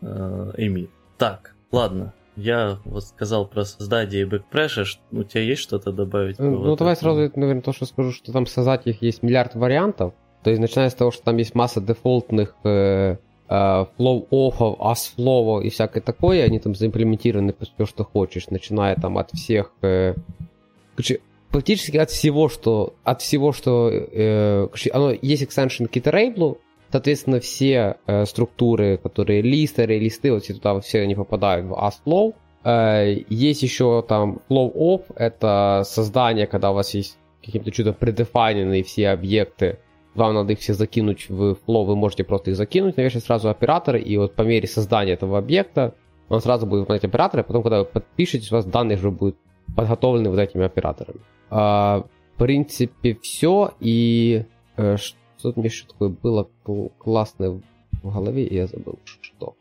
emit. Так, ладно. Я вот сказал про создание и backpressure. У тебя есть что-то добавить? Ну, давай сразу, наверное, то, что скажу, что там создать их есть миллиард вариантов. То есть, начиная с того, что там есть масса дефолтных flow-off'ов, as-flow и всякое такое, они там заимплементированы под все, что хочешь, начиная там от всех... Практически от всего, что оно есть extension к iterable, соответственно, все структуры, которые листы, вот все туда все они попадают в asFlow. Есть еще там FlowOp, это создание, когда у вас есть каким-то чудом предефайненные все объекты, вам надо их все закинуть в flow, вы можете просто их закинуть, навешать сразу операторы, и вот по мере создания этого объекта он сразу будет выполнять операторы, потом, когда вы подпишетесь, у вас данные уже будут подготовлены вот этими операторами. принципе, все. И что-то мне еще такое было классное в голове, и я забыл, что.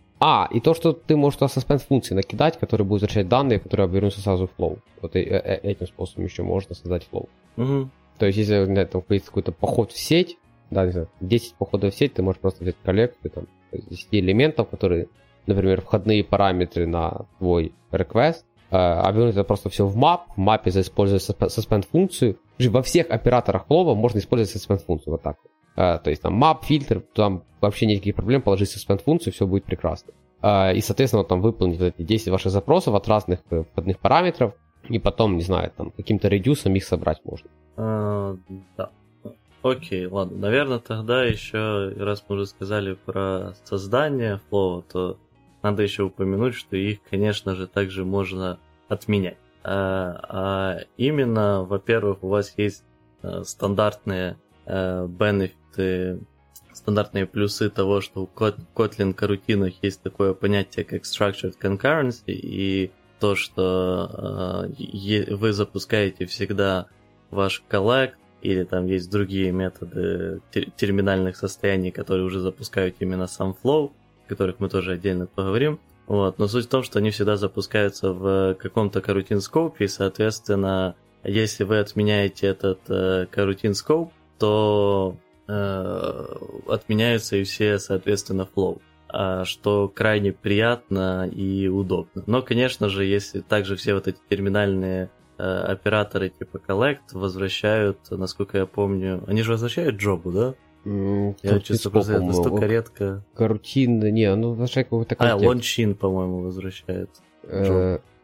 И то, что ты можешь suspend функции накидать, которые будут возвращать данные, которые обернутся сразу в flow. Вот этим способом еще можно создать flow. Угу. То есть, если у тебя там какой-то поход в сеть, да, не знаю, 10 походов в сеть, ты можешь просто взять коллекцию там, 10 элементов, которые, например, входные параметры на твой request, обернуть это просто все в map, в мапе заиспользовать suspend функцию. Во всех операторах flow можно использовать suspend функцию, вот так вот. То есть там map, фильтр, там вообще нет никаких проблем, положить suspend функцию, все будет прекрасно. И, соответственно, там выполнить вот эти 10 ваших запросов от разных входных параметров, и потом, не знаю, там каким-то редюсом их собрать можно. Да. Окей, ладно. Наверное, тогда еще, раз мы уже сказали про создание флоу, то надо еще упомянуть, что их, конечно же, также можно отменять. А именно, во-первых, у вас есть стандартные бенефиты, стандартные плюсы того, что в Kotlin-карутинах есть такое понятие, как structured concurrency, и то, что вы запускаете всегда ваш collect, или там есть другие методы терминальных состояний, которые уже запускают именно сам flow, о которых мы тоже отдельно поговорим. Вот. Но суть в том, что они всегда запускаются в каком-то карутин скопе, и, соответственно, если вы отменяете этот карутин скоп, то отменяются и все, соответственно, flow, что крайне приятно и удобно. Но, конечно же, если также все вот эти терминальные операторы типа collect возвращают, насколько я помню, они же возвращают джобу, да? Я честно сказать, настолько редко. Карутин, не, ну возвращает какой-то контекст. Лончин, по-моему, возвращает.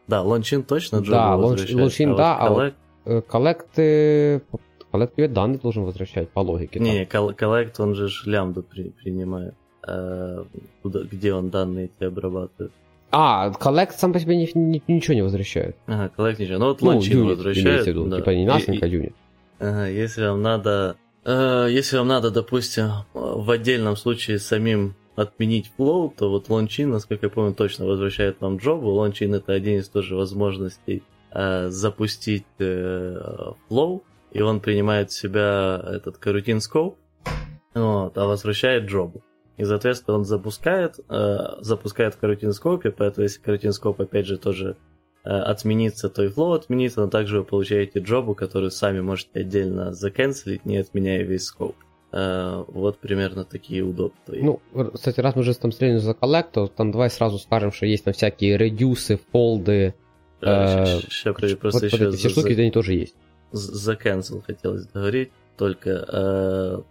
Да, лончин точно джобу возвращает. Да, лончин, да, а вот коллекты... Collect тебе данные должен возвращать по логике. Не, collect, он же лямбду принимает, где он данные тебе обрабатывает. Collect сам по себе ничего не возвращает. Ага, collect ничего. Ну вот лончин возвращает. Да. Типа не нас, а юнит. Ага, если вам надо, допустим, в отдельном случае самим отменить flow, то вот лончин, насколько я помню, точно возвращает вам джобу. Лончин это один из тоже возможностей запустить flow. И он принимает в себя этот карутин скоп, вот, а возвращает джобу. И, соответственно, он запускает карутин скоп, и поэтому, если карутин скоп, опять же, тоже отменится, то и флоу отменится, но также вы получаете джобу, которую сами можете отдельно заканцелить, не отменяя весь скоп. Вот примерно такие удобства. Ну, кстати, раз мы уже там стрельнули за коллект, то там давай сразу скажем, что есть там всякие редюсы, фолды. Все штуки, где они тоже есть. За cancel хотелось договорить только.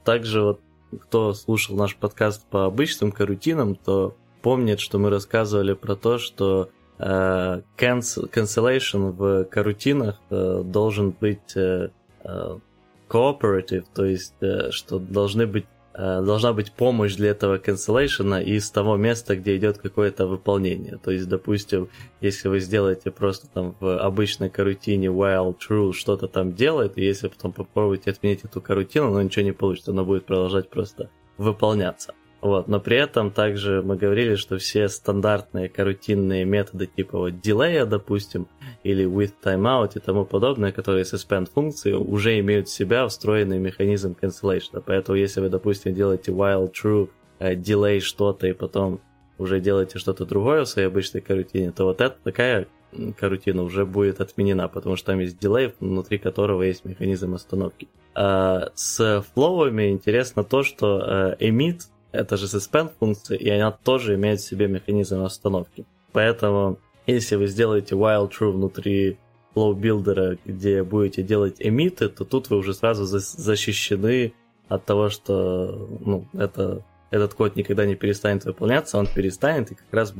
Также вот кто слушал наш подкаст по обычным карутинам, то помнит, что мы рассказывали про то, что cancellation в карутинах должен быть cooperative, то есть что должна быть помощь для этого cancellation из того места, где идет какое-то выполнение. То есть, допустим, если вы сделаете просто там в обычной карутине while true что-то там делает, и если потом попробуете отменить эту карутину, но ничего не получится, она будет продолжать просто выполняться. Вот. Но при этом также мы говорили, что все стандартные карутинные методы типа вот delay, допустим, или with timeout и тому подобное, которые suspend функции, уже имеют в себя встроенный механизм cancellation. Поэтому если вы, допустим, делаете while true, delay что-то и потом уже делаете что-то другое в своей обычной карутине, то вот эта такая карутина уже будет отменена, потому что там есть delay, внутри которого есть механизм остановки. С флоуами интересно то, что emit это же suspend функция, и она тоже имеет в себе механизм остановки. Поэтому, если вы сделаете while true внутри flow builder, где будете делать эмиты, то тут вы уже сразу защищены от того, что этот код никогда не перестанет выполняться, он перестанет, и как раз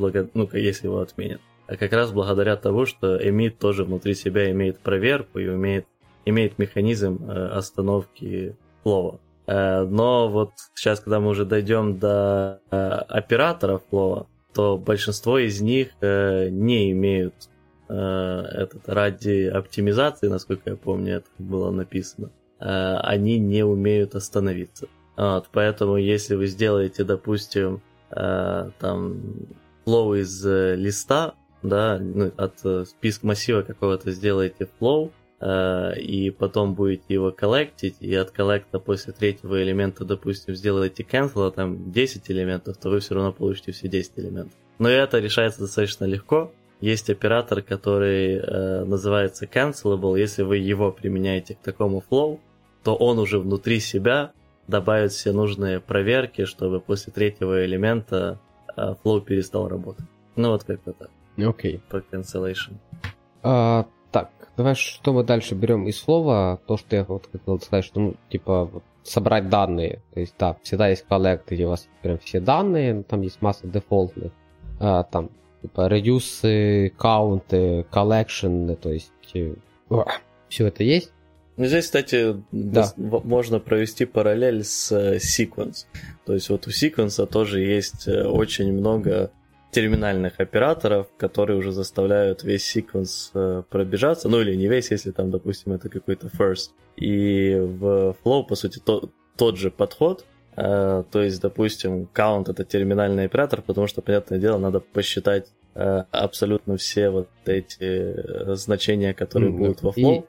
если его отменят. А как раз благодаря тому, что эмит тоже внутри себя имеет проверку и имеет механизм остановки flow. Но вот сейчас, когда мы уже дойдем до операторов флоу, то большинство из них не имеют ради оптимизации, насколько я помню, это было написано, они не умеют остановиться. Вот, поэтому, если вы сделаете, допустим, там флоу из листа, да, от списка массива какого-то сделаете флоу, и потом будете его коллектить, и от коллекта после третьего элемента, допустим, сделаете cancel, а там 10 элементов, то вы все равно получите все 10 элементов. Но это решается достаточно легко. Есть оператор, который называется cancelable. Если вы его применяете к такому flow, то он уже внутри себя добавит все нужные проверки, чтобы после третьего элемента flow перестал работать. Ну вот как-то так. Окей. По cancellation. Так, давай, что мы дальше берем из слова, то, что я вот хотел сказать, что, ну, типа, вот, собрать данные, то есть, да, всегда есть коллект, где у вас прям все данные, но там есть масса дефолтных, там, типа, редюсы, каунты, коллекшены, то есть, все это есть. Ну, здесь, кстати, да, можно провести параллель с sequence, то есть, вот у sequence тоже есть очень много терминальных операторов, которые уже заставляют весь секвенс пробежаться, ну или не весь, если там, допустим, это какой-то first. И в Flow, по сути, тот же подход, то есть, допустим, count — это терминальный оператор, потому что, понятное дело, надо посчитать абсолютно все вот эти значения, которые будут во Flow.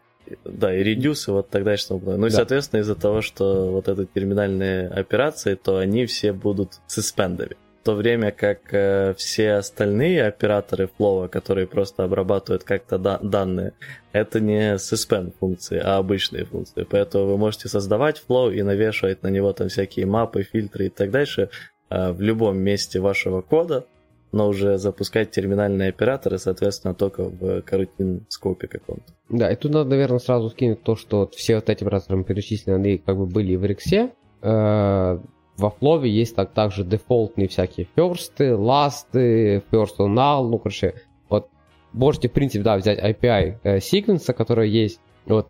Да, и reduce, и вот так дальше. Ну да. И, соответственно, из-за того, что вот это терминальные операции, то они все будут suspended. В то время как все остальные операторы Flow, которые просто обрабатывают как-то данные, это не suspend функции, а обычные функции. Поэтому вы можете создавать Flow и навешивать на него там всякие мапы, фильтры и так дальше в любом месте вашего кода, но уже запускать терминальные операторы, соответственно, только в корутин-скопе каком-то. Да, и тут надо, наверное, сразу скинуть то, что вот все вот эти операторы перечислены, они как бы были и в Rx. Во Flow есть также дефолтные всякие ферсты, ласты, first on null, ну, короче, вот можете, в принципе, да, взять API секвенса, который есть, вот,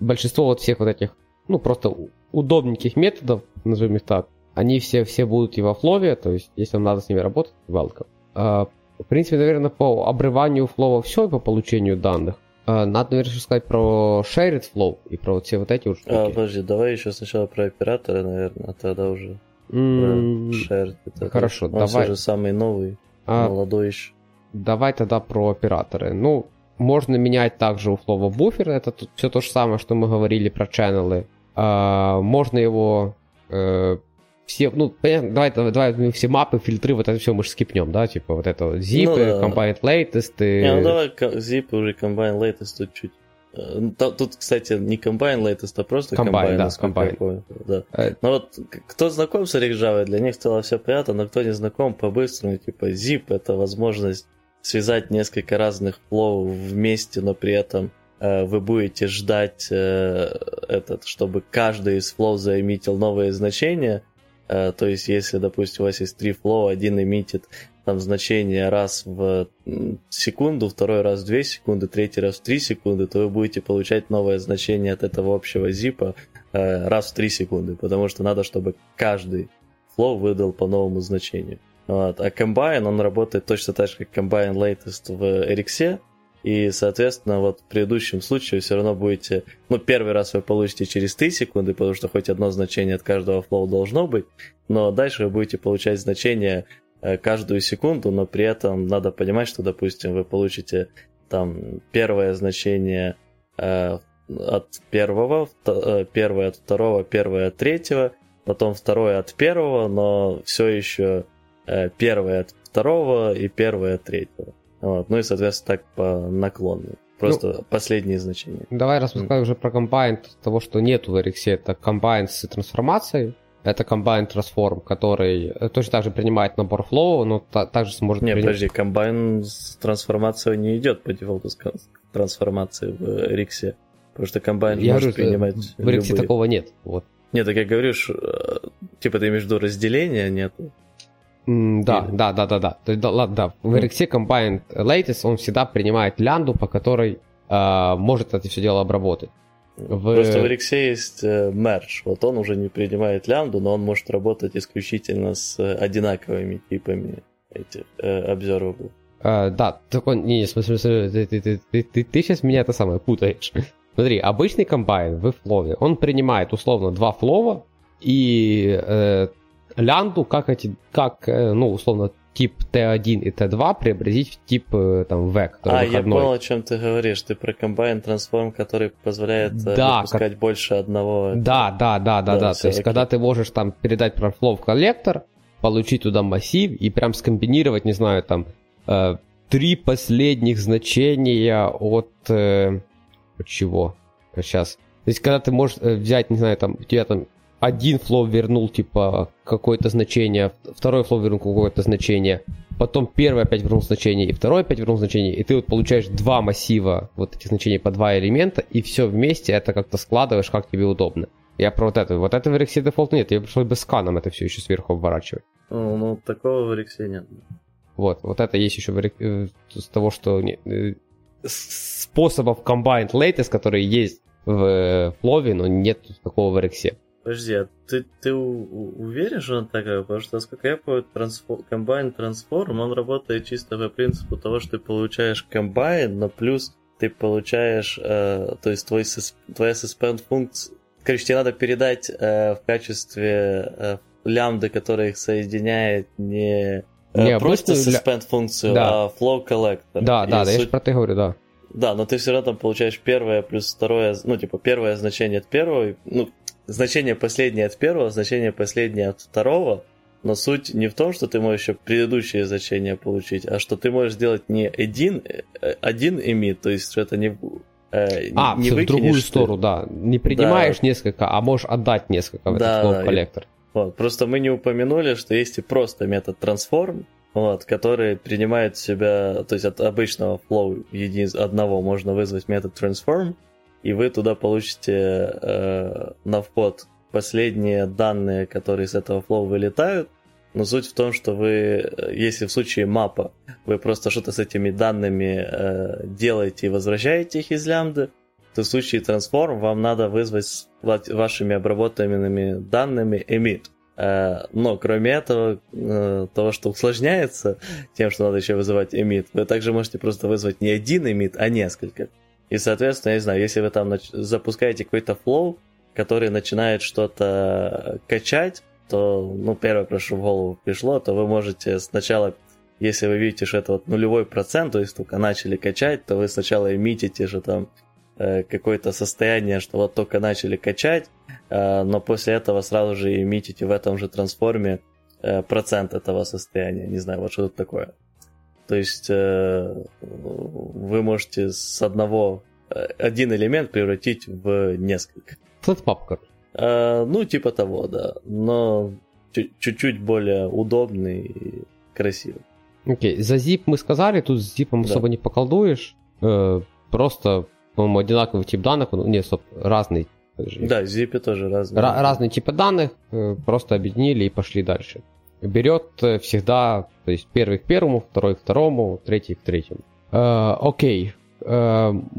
большинство вот всех вот этих, ну, просто удобненьких методов, назовем их так, они все будут и во Flow, то есть, если вам надо с ними работать, welcome. В принципе, наверное, по обрыванию Flow все и по получению данных. Надо, наверное, еще сказать про SharedFlow и про вот все вот эти штуки. Подожди, давай еще сначала про операторы, наверное, а тогда уже про Shared. Хорошо, он давай. Он все же самый новый, молодой еще. Давай тогда про операторы. Ну, можно менять также у Flow буфер, это тут все то же самое, что мы говорили про ченнелы. Можно его все, ну, понятно, давай все мапы, фильтры, вот это все мы же скипнем, да, типа вот это зипы, ну, да. Combined latest и... Не, ну давай зипы уже combined latest тут чуть... Тут, кстати, не combined latest, а просто combined, да, combined. Да. Ну вот, кто знаком с RxJava, для них стало все понятно, но кто не знаком, по-быстрому, типа zip — это возможность связать несколько разных flow вместе, но при этом вы будете ждать, чтобы каждый из flow заимитил новые значения. То есть, если, допустим, у вас есть три флоу, один эмитит там значение раз в секунду, второй раз в 2 секунды, третий раз в 3 секунды, то вы будете получать новое значение от этого общего зипа раз в 3 секунды, потому что надо, чтобы каждый флоу выдал по новому значению. Вот. А Combine, он работает точно так же, как Combine Latest в Rx, и, соответственно, вот в предыдущем случае вы все равно будете... Ну, первый раз вы получите через 3 секунды, потому что хоть одно значение от каждого флоу должно быть, но дальше вы будете получать значение каждую секунду, но при этом надо понимать, что, допустим, вы получите там первое значение от первого, первое от второго, первое от третьего, потом второе от первого, но все еще первое от второго и первое от третьего. Вот. Ну и, соответственно, так по наклонной. Просто последние значения. Давай рассказывай уже про комбайн того, что нет в Rx. Это комбайн с трансформацией. Это комбайн трансформ, который точно так же принимает набор флоу, но также сможет... Нет, подожди, комбайн с трансформацией не идет по дефолту с трансформацией в Rx. Потому что комбайн может принимать... В Rx любые... такого нет. Вот. Нет, так я говорю, что, типа, ты между разделения нет... Да. В Rx Combined Latest он всегда принимает лянду, по которой может это все дело обработать. Просто в Rx есть merge, вот он уже не принимает лянду, но он может работать исключительно с одинаковыми типами этих observable. Да, такой, не, смотри, ты сейчас меня это самое путаешь. Смотри, обычный комбайн в Flow, он принимает условно два флова и лянду, как условно, тип T1 и T2 преобразить в тип там VEC, который выходной. Я понял, о чем ты говоришь. Ты про комбайн трансформ, который позволяет выпускать больше одного... Да. То есть, когда ты можешь там передать flow в коллектор, получить туда массив и прям скомбинировать, не знаю, там, три последних значения от чего? Сейчас. То есть, когда ты можешь взять, не знаю, там, у тебя там один флоу вернул, типа, какое-то значение, второй флоу вернул какое-то значение, потом первый опять вернул значение, и второй опять вернул значение, и ты вот получаешь два массива вот этих значений по два элемента, и все вместе это как-то складываешь, как тебе удобно. Я про вот это в Elixir Default нет, я пришлось бы сканом это все еще сверху обворачивать. Ну, такого в Elixir нет. Вот это есть еще с того, что способов combined latest, которые есть в Flow, но нет такого в Elixir. Подожди, а ты уверен, что он такой? Потому что, насколько я понял, комбайн трансформ, он работает чисто по принципу того, что ты получаешь комбайн, но плюс ты получаешь, то есть твоя suspend функция, короче, тебе надо передать в качестве лямбды, которая их соединяет, не просто suspend функцию, а flow collector. Да, я же про это говорю, да. Да, но ты все равно там получаешь первое плюс второе, ну, типа, первое значение от первого, ну, значение последнее от первого, значение последнее от второго, но суть не в том, что ты можешь еще предыдущее значение получить, а что ты можешь сделать не один emit, то есть что это не в другую сторону, да. Не принимаешь несколько, а можешь отдать несколько в этот flow коллектор. Вот, просто мы не упомянули, что есть и просто метод transform, который принимает в себя, то есть от обычного flow одного можно вызвать метод transform, и вы туда получите на вход последние данные, которые с этого flow вылетают. Но суть в том, что вы, если в случае мапа, вы просто что-то с этими данными делаете и возвращаете их из лямбды, то в случае transform вам надо вызвать с вашими обработанными данными emit. Но кроме этого, того, что усложняется тем, что надо еще вызывать emit, вы также можете просто вызвать не один emit, а несколько. И, соответственно, я не знаю, если вы там запускаете какой-то flow, который начинает что-то качать, то, ну, первое, что в голову пришло, то вы можете сначала, если вы видите, что это вот нулевой %, то есть только начали качать, то вы сначала эмитите, что там какое-то состояние, что вот только начали качать, но после этого сразу же эмитите в этом же трансформе % этого состояния. Не знаю, вот что это такое. То есть вы можете с одного один элемент превратить в несколько. Флэт-папка. Ну, типа того, да. Но чуть-чуть более удобный и красивый. Окей, за zip мы сказали, тут с zip'ом особо не поколдуешь. Просто, по-моему, одинаковый тип данных. Нет, стоп, разный. Да, в zip'е тоже разные. Разные типы данных, просто объединили и пошли дальше. Берет всегда, то есть первый к первому, второй к второму, третий к третьему. Окей.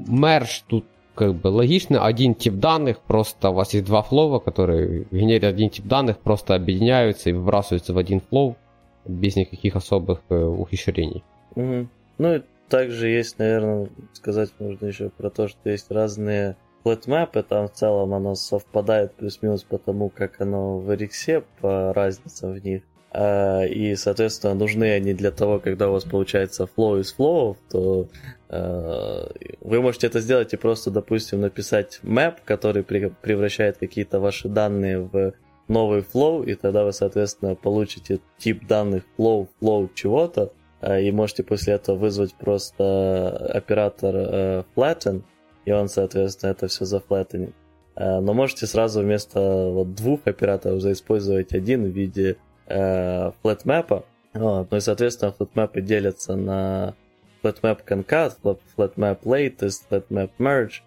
Мерж тут как бы логично. Один тип данных, просто у вас есть два флова, которые генерят один тип данных, просто объединяются и выбрасываются в один флоу без никаких особых ухищрений. Угу. Ну и также есть, наверное, сказать нужно еще про то, что есть разные флэтмэпы, там в целом оно совпадает плюс-минус по тому, как оно в Elixir, по разницам в них. И, соответственно, нужны они для того, когда у вас получается flow из flow, то вы можете это сделать и просто, допустим, написать map, который превращает какие-то ваши данные в новый flow, и тогда вы, соответственно, получите тип данных flow чего-то, и можете после этого вызвать просто оператор flatten, и он, соответственно, это все зафлаттенит. Но можете сразу вместо вот двух операторов заиспользовать один в виде флэтмэпа. Ну и, соответственно, флэтмэпы делятся на флэтмэп конкат, флэтмэп latest, флэтмэп merge.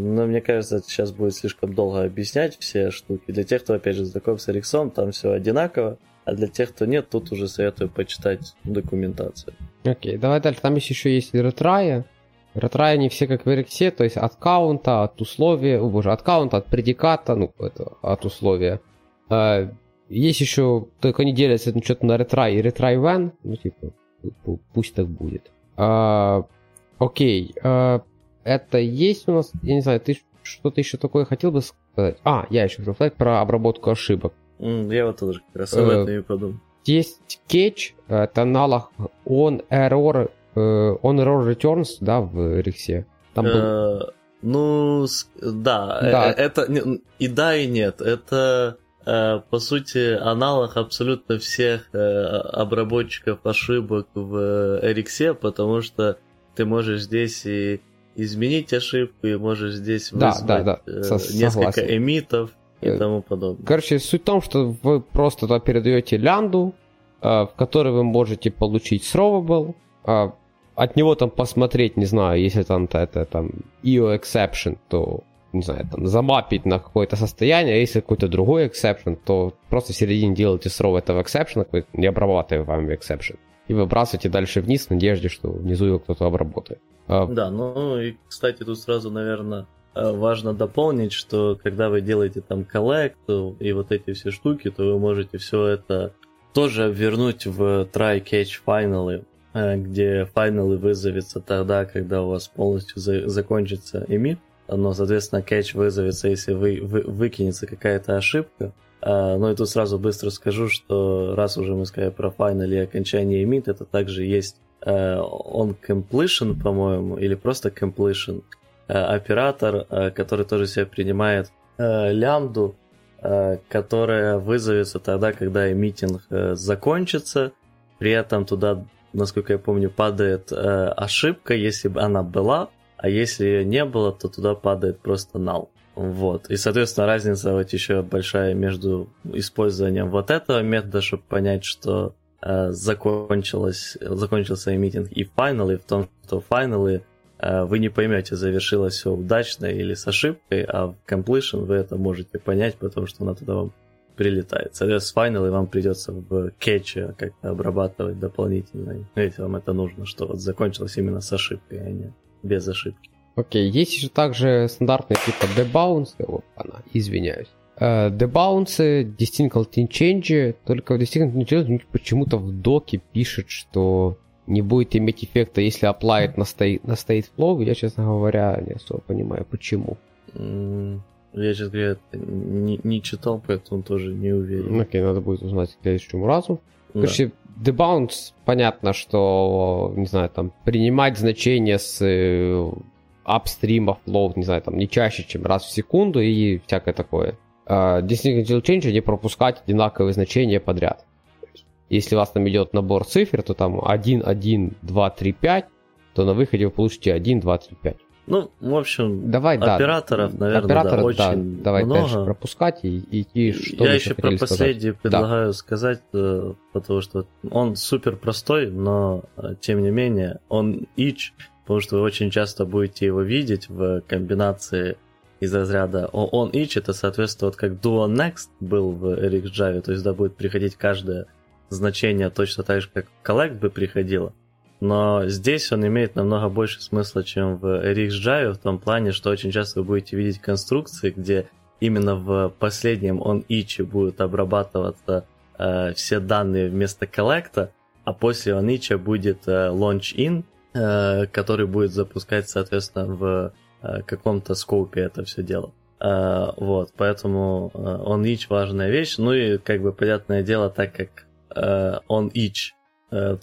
Но мне кажется, это сейчас будет слишком долго объяснять все штуки. Для тех, кто, опять же, знаком с Elixir, там все одинаково, а для тех, кто нет, тут уже советую почитать документацию. Окей, давай дальше. Там еще есть retry. Retry не все как в Elixir, то есть от каунта, от условия, от каунта, от предиката, от условия. Есть еще, только они делятся что-то на retry и retry when, пусть так будет. Окей, это есть у нас, я не знаю, ты что-то еще такое хотел бы сказать? Я еще хотел сказать про обработку ошибок. Я вот тоже как раз об этом и подумал. есть catch, это аналог on error returns, да, в Риксе. Там был... Ну, да, это и да, и нет. Это, по сути, аналог абсолютно всех обработчиков ошибок в Elixir, потому что ты можешь здесь и изменить ошибку, и можешь здесь вызвать несколько эмитов и тому подобное. Короче, суть в том, что вы просто туда передаете лянду, в которой вы можете получить throwable, от него там посмотреть, не знаю, если там это там IO exception, то, не знаю, там замапить на какое-то состояние, а если какой-то другой exception, то просто в середине делаете throw этого exception, не обрабатывая вами exception, и выбрасываете дальше вниз в надежде, что внизу его кто-то обработает. Да, ну и, кстати, тут сразу, наверное, важно дополнить, что когда вы делаете там collect и вот эти все штуки, то вы можете все это тоже обвернуть в try, catch, finally, где файналы вызовется тогда, когда у вас полностью закончится эмит, но, соответственно, catch вызовется, если выкинется какая-то ошибка. Ну и тут сразу быстро скажу, что раз уже мы сказали про final и окончание эмит, это также есть on completion, по-моему, или просто completion оператор, который тоже себе принимает лямбду, которая вызовется тогда, когда эмитинг закончится, при этом туда, насколько я помню, падает ошибка, если бы она была, а если ее не было, то туда падает просто null. Вот. И, соответственно, разница вот еще большая между использованием вот этого метода, чтобы понять, что закончился эмитинг, и finally, в том, что finally вы не поймете, завершилось все удачно или с ошибкой, а в completion вы это можете понять, потому что она туда вам прилетает. Соответственно, finally вам придется в кетче как-то обрабатывать дополнительно, если вам это нужно, что вот закончилось именно с ошибкой, а не без ошибки. Окей, есть еще также стандартные типа дебаунсы, дебаунсы, distinct change, только в distinct change почему-то в доке пишет, что не будет иметь эффекта, если applied на StateFlow, я, честно говоря, не особо понимаю, почему. Я, честно говоря, не читал, поэтому тоже не уверен. Окей, надо будет узнать в следующем разу. Короче, debounce, понятно, что, не знаю, там, принимать значения с апстримов, flow, не знаю, там, не чаще, чем раз в секунду и всякое такое. Distinct change, не пропускать одинаковые значения подряд. Если у вас там идет набор цифр, то там 1, 1, 2, 3, 5, то на выходе вы получите 1, 2, 3, 5. Ну, в общем, операторов, наверное, операторов, да, очень давай много. Дальше пропускать и идти, что я еще про последний предлагаю сказать, потому что он супер простой, но, тем не менее, он each, потому что вы очень часто будете его видеть в комбинации из разряда on each, это соответствует как do on next был в RxJava, то есть да, будет приходить каждое значение точно так же, как collect бы приходило. Но здесь он имеет намного больше смысла, чем в RxJava, в том плане, что очень часто вы будете видеть конструкции, где именно в последнем on each будут обрабатываться все данные вместо коллекта, а после on each будет launch in, который будет запускать, соответственно, в каком-то скопе это все дело. Вот, поэтому on each важная вещь. Ну и, как бы, понятное дело, так как on each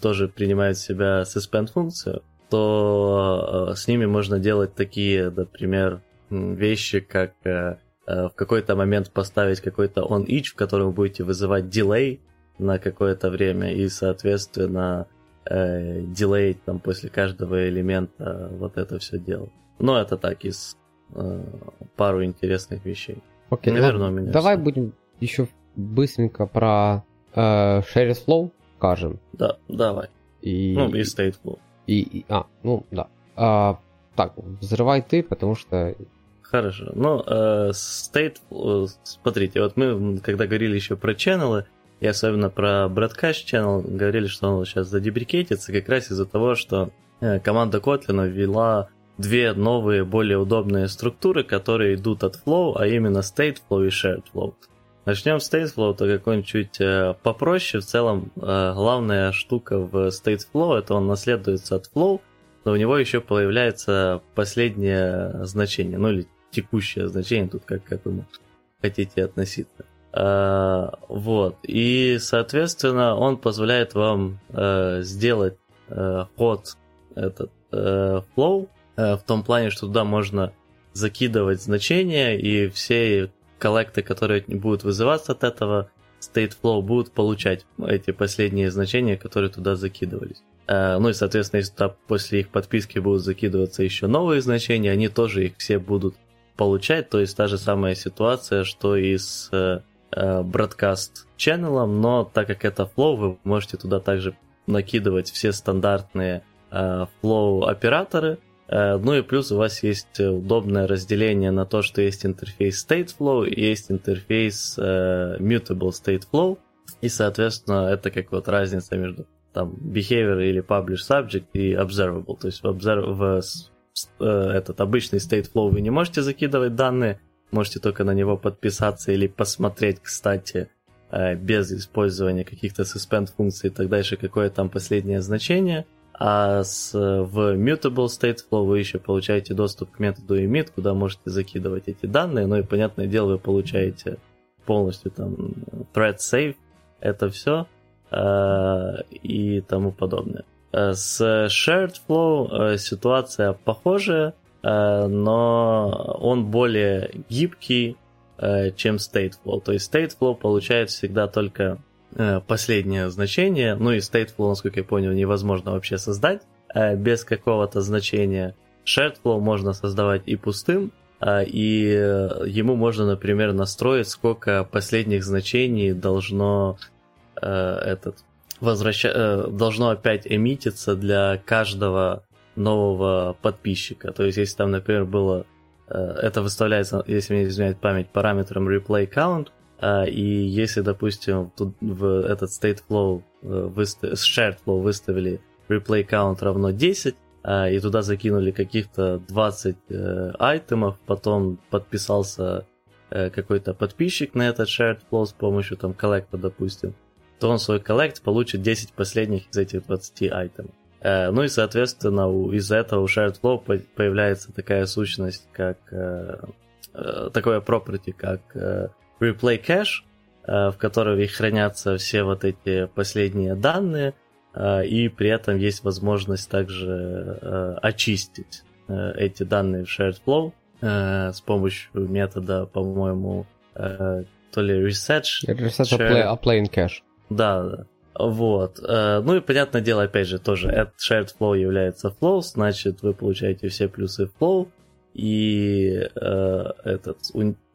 тоже принимает в себя suspend-функцию, то с ними можно делать такие, например, вещи, как в какой-то момент поставить какой-то on-each, в котором вы будете вызывать delay на какое-то время, и, соответственно, delay там после каждого элемента вот это все дело. Но это так, из пару интересных вещей. Окей, наверное, ну, давай будем еще быстренько про SharedFlow скажем. Да, давай. И... Ну, и StateFlow. Ну, да. Так, взрывай ты, потому что... Хорошо. Ну, StateFlow... Смотрите, вот мы, когда говорили еще про ченнелы, и особенно про Broadcast Channel, говорили, что он сейчас задебрикетится, как раз из-за того, что команда Kotlin ввела две новые, более удобные структуры, которые идут от Flow, а именно StateFlow и SharedFlow. Начнем с StateFlow, так как он чуть попроще. В целом, главная штука в StateFlow, это он наследуется от Flow, но у него еще появляется последнее значение, ну или текущее значение, тут как вы хотите относиться. Вот. И, соответственно, он позволяет вам сделать ход этот flow в том плане, что туда можно закидывать значения, и все коллекты, которые будут вызываться от этого StateFlow, будут получать эти последние значения, которые туда закидывались. Ну и, соответственно, если туда после их подписки будут закидываться еще новые значения, они тоже их все будут получать. То есть та же самая ситуация, что и с broadcast-channel, но так как это flow, вы можете туда также накидывать все стандартные flow-операторы. Ну и плюс у вас есть удобное разделение на то, что есть интерфейс StateFlow и есть интерфейс Mutable StateFlow. И, соответственно, это как вот разница между там Behavior или Publish Subject и Observable. То есть в этот обычный StateFlow вы не можете закидывать данные, можете только на него подписаться или посмотреть, кстати, без использования каких-то suspend функций и так дальше, какое там последнее значение. А в Mutable StateFlow вы еще получаете доступ к методу emit, куда можете закидывать эти данные. Ну и, понятное дело, вы получаете полностью там thread save, это все и тому подобное. С SharedFlow ситуация похожая, но он более гибкий, чем StateFlow. То есть StateFlow получает всегда только последнее значение, ну и StateFlow, насколько я понял, невозможно вообще создать без какого-то значения. SharedFlow можно создавать и пустым, и ему можно, например, настроить, сколько последних значений должно опять эмититься для каждого нового подписчика. То есть, если там, например, было... Это выставляется, если мне изменяет память, параметром replayCount, и если, допустим, тут в этот StateFlow SharedFlow выставили replayCount равно 10, и туда закинули каких-то 20 айтемов, потом подписался какой-то подписчик на этот SharedFlow с помощью там коллекта, допустим, то он свой коллект получит 10 последних из этих 20 айтемов. Ну и, соответственно, из-за этого у SharedFlow появляется такая сущность, как такое property, как replay cache, в которой хранятся все вот эти последние данные, и при этом есть возможность также очистить эти данные в SharedFlow с помощью метода, по-моему, то ли applying cache. Да. Вот. Ну и, понятное дело, опять же, тоже SharedFlow является flow, значит, вы получаете все плюсы в flow, и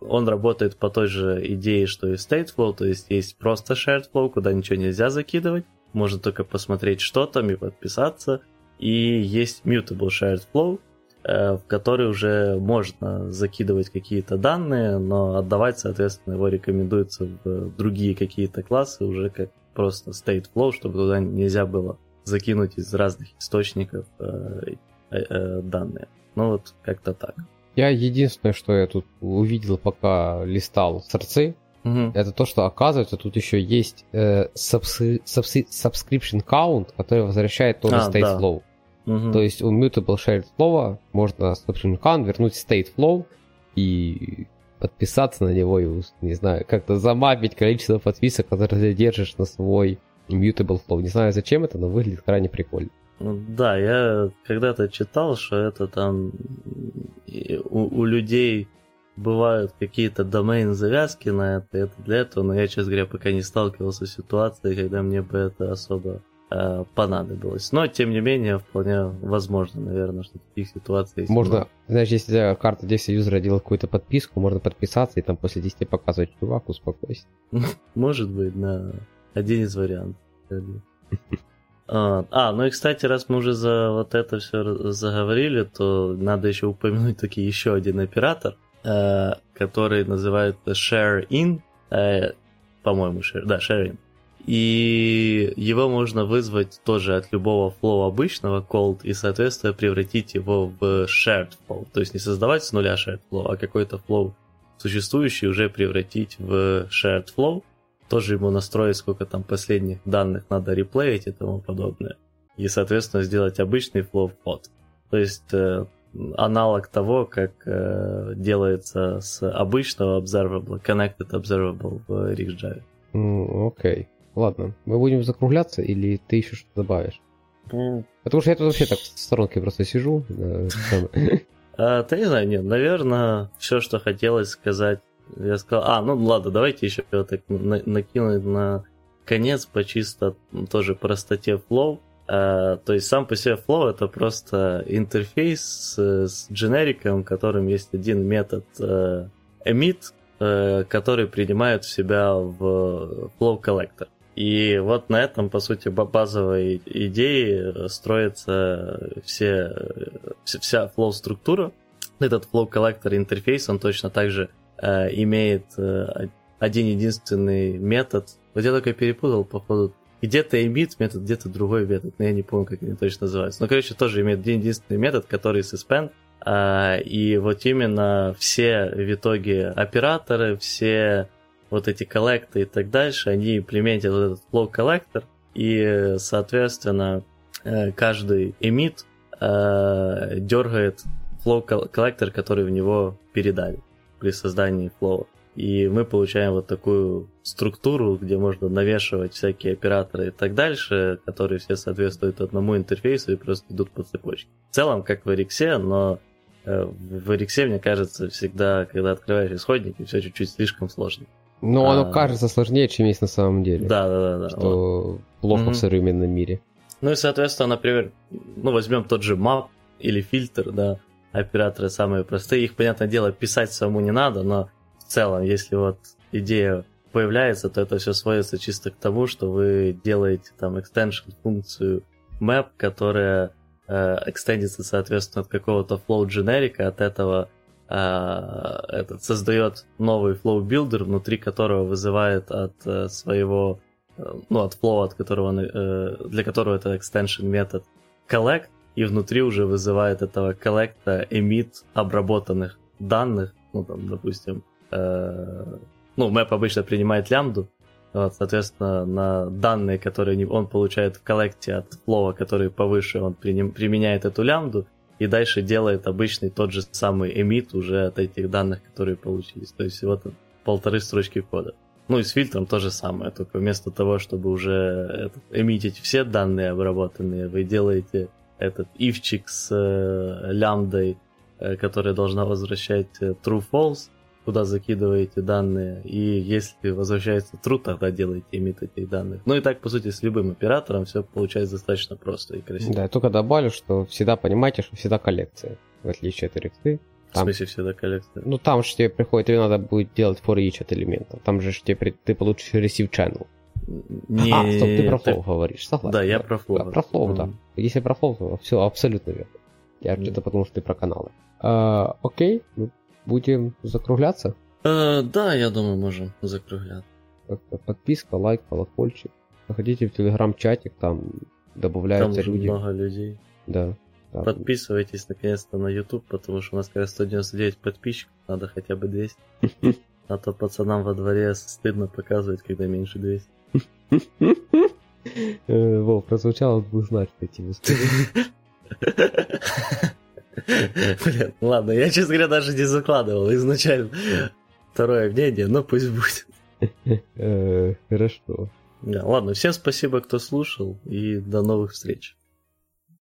он работает по той же идее, что и StateFlow, то есть есть просто SharedFlow, куда ничего нельзя закидывать, можно только посмотреть, что там, и подписаться, и есть Mutable SharedFlow, в который уже можно закидывать какие-то данные, но отдавать, соответственно, его рекомендуется в другие какие-то классы, уже как просто StateFlow, чтобы туда нельзя было закинуть из разных источников данные. Ну вот как-то так. Я единственное, что я тут увидел, пока листал сорцы, это то, что оказывается тут еще есть subscription count, который возвращает тоже StateFlow. Да. То есть у Mutable SharedFlow можно subscription count вернуть StateFlow и подписаться на него и, не знаю, как-то замапить количество подписок, которые ты держишь на свой Mutable Flow. Не знаю, зачем это, но выглядит крайне прикольно. Да, я когда-то читал, что это там у людей бывают какие-то домен-завязки на это для этого, но я, честно говоря, пока не сталкивался с ситуацией, когда мне бы это особо понадобилось. Но, тем не менее, вполне возможно, наверное, что таких ситуаций есть. Можно, знаешь, если карта действия юзера делает какую-то подписку, можно подписаться и там после 10 показывать: чувак, успокойся. Может быть, да. Один из вариантов. Ну и, кстати, раз мы уже за вот это все заговорили, то надо еще упомянуть таки еще один оператор, который называется ShareIn, по-моему, ShareIn. И его можно вызвать тоже от любого flow обычного, called, и, соответственно, превратить его в shared flow. То есть не создавать с нуля shared flow, а какой-то flow существующий уже превратить в shared flow. Тоже ему настроить, сколько там последних данных надо реплеить и тому подобное. И, соответственно, сделать обычный flow в pod. То есть аналог того, как делается с обычного observable, connected observable в RxJava. Окей. Ладно, мы будем закругляться или ты еще что-то добавишь? Потому что я тут вообще так в сторонке просто сижу. Да не знаю, нет, наверное, все, что хотелось сказать, я сказал. Ладно, давайте еще так накинуть на конец по чисто тоже простоте Flow. То есть сам по себе Flow это просто интерфейс с дженериком, в котором есть один метод emit, который принимает в себя в Flow Collector. И вот на этом, по сути, базовой идее строится вся Flow-структура. Этот Flow Collector интерфейс, он точно так же имеет один-единственный метод. Вот я только перепутал, походу, где-то emit метод, где-то другой метод, но я не помню, как они точно называются. Но, короче, тоже имеет один-единственный метод, который suspend. И вот именно все в итоге операторы, все вот эти коллекты и так дальше, они имплементят вот этот flow collector, и, соответственно, каждый emit дергает flow collector, который в него передали при создании flow. И мы получаем вот такую структуру, где можно навешивать всякие операторы и так дальше, которые все соответствуют одному интерфейсу и просто идут по цепочке. В целом, как в Elixir, но в Elixir, мне кажется, всегда, когда открываешь исходники, все чуть-чуть слишком сложно. Но оно кажется сложнее, чем есть на самом деле. Да. Что вот. Плохо в современном мире. Ну и, соответственно, например, возьмем тот же map или фильтр, да, операторы самые простые. Их, понятное дело, писать самому не надо, но в целом, если вот идея появляется, то это все сводится чисто к тому, что вы делаете там extension-функцию map, которая экстендится, соответственно, от какого-то flow-дженерика, от этого этот создает новый flow builder, внутри которого вызывает от своего, от flow, от которого, для которого это extension метод collect, и внутри уже вызывает этого коллекта emit обработанных данных, допустим, map обычно принимает лямбду, вот, соответственно, на данные, которые он получает в коллекте от flow, который повыше, он применяет эту лямбду, и дальше делает обычный тот же самый emit уже от этих данных, которые получились. То есть всего-то 1.5 строчки кода. И с фильтром то же самое, только вместо того, чтобы уже эмитить все данные обработанные, вы делаете этот ифчик с лямбдой, которая должна возвращать true-false, куда закидываете данные, и если возвращается true, тогда делаете emit этих данных. И так, по сути, с любым оператором все получается достаточно просто и красиво. Да, я только добавлю, что всегда понимаете, что всегда коллекция, в отличие от Elixir. В смысле всегда коллекция? Там же тебе приходит, тебе надо будет делать for each от элементов, там же ты получишь receive channel. Не... Стоп, ты про flow говоришь, согласен? Да, я про flow. Да. Если про flow, то все абсолютно верно. Я что-то подумал, что ты про каналы. Окей, будем закругляться? Да, я думаю, можем закругляться. Подписка, лайк, колокольчик. Заходите в телеграм-чатик, там добавляются люди. Там много людей. Да. Там. Подписывайтесь, наконец-то, на YouTube, потому что у нас, как раз, 199 подписчиков, надо хотя бы 200. А то пацанам во дворе стыдно показывать, когда меньше 200. Вов, прозвучало бы знать, что тебе стыдно. Блин, ладно, я, честно говоря, даже не закладывал изначально второе мнение, но пусть будет. Хорошо. Ладно, всем спасибо, кто слушал, и до новых встреч.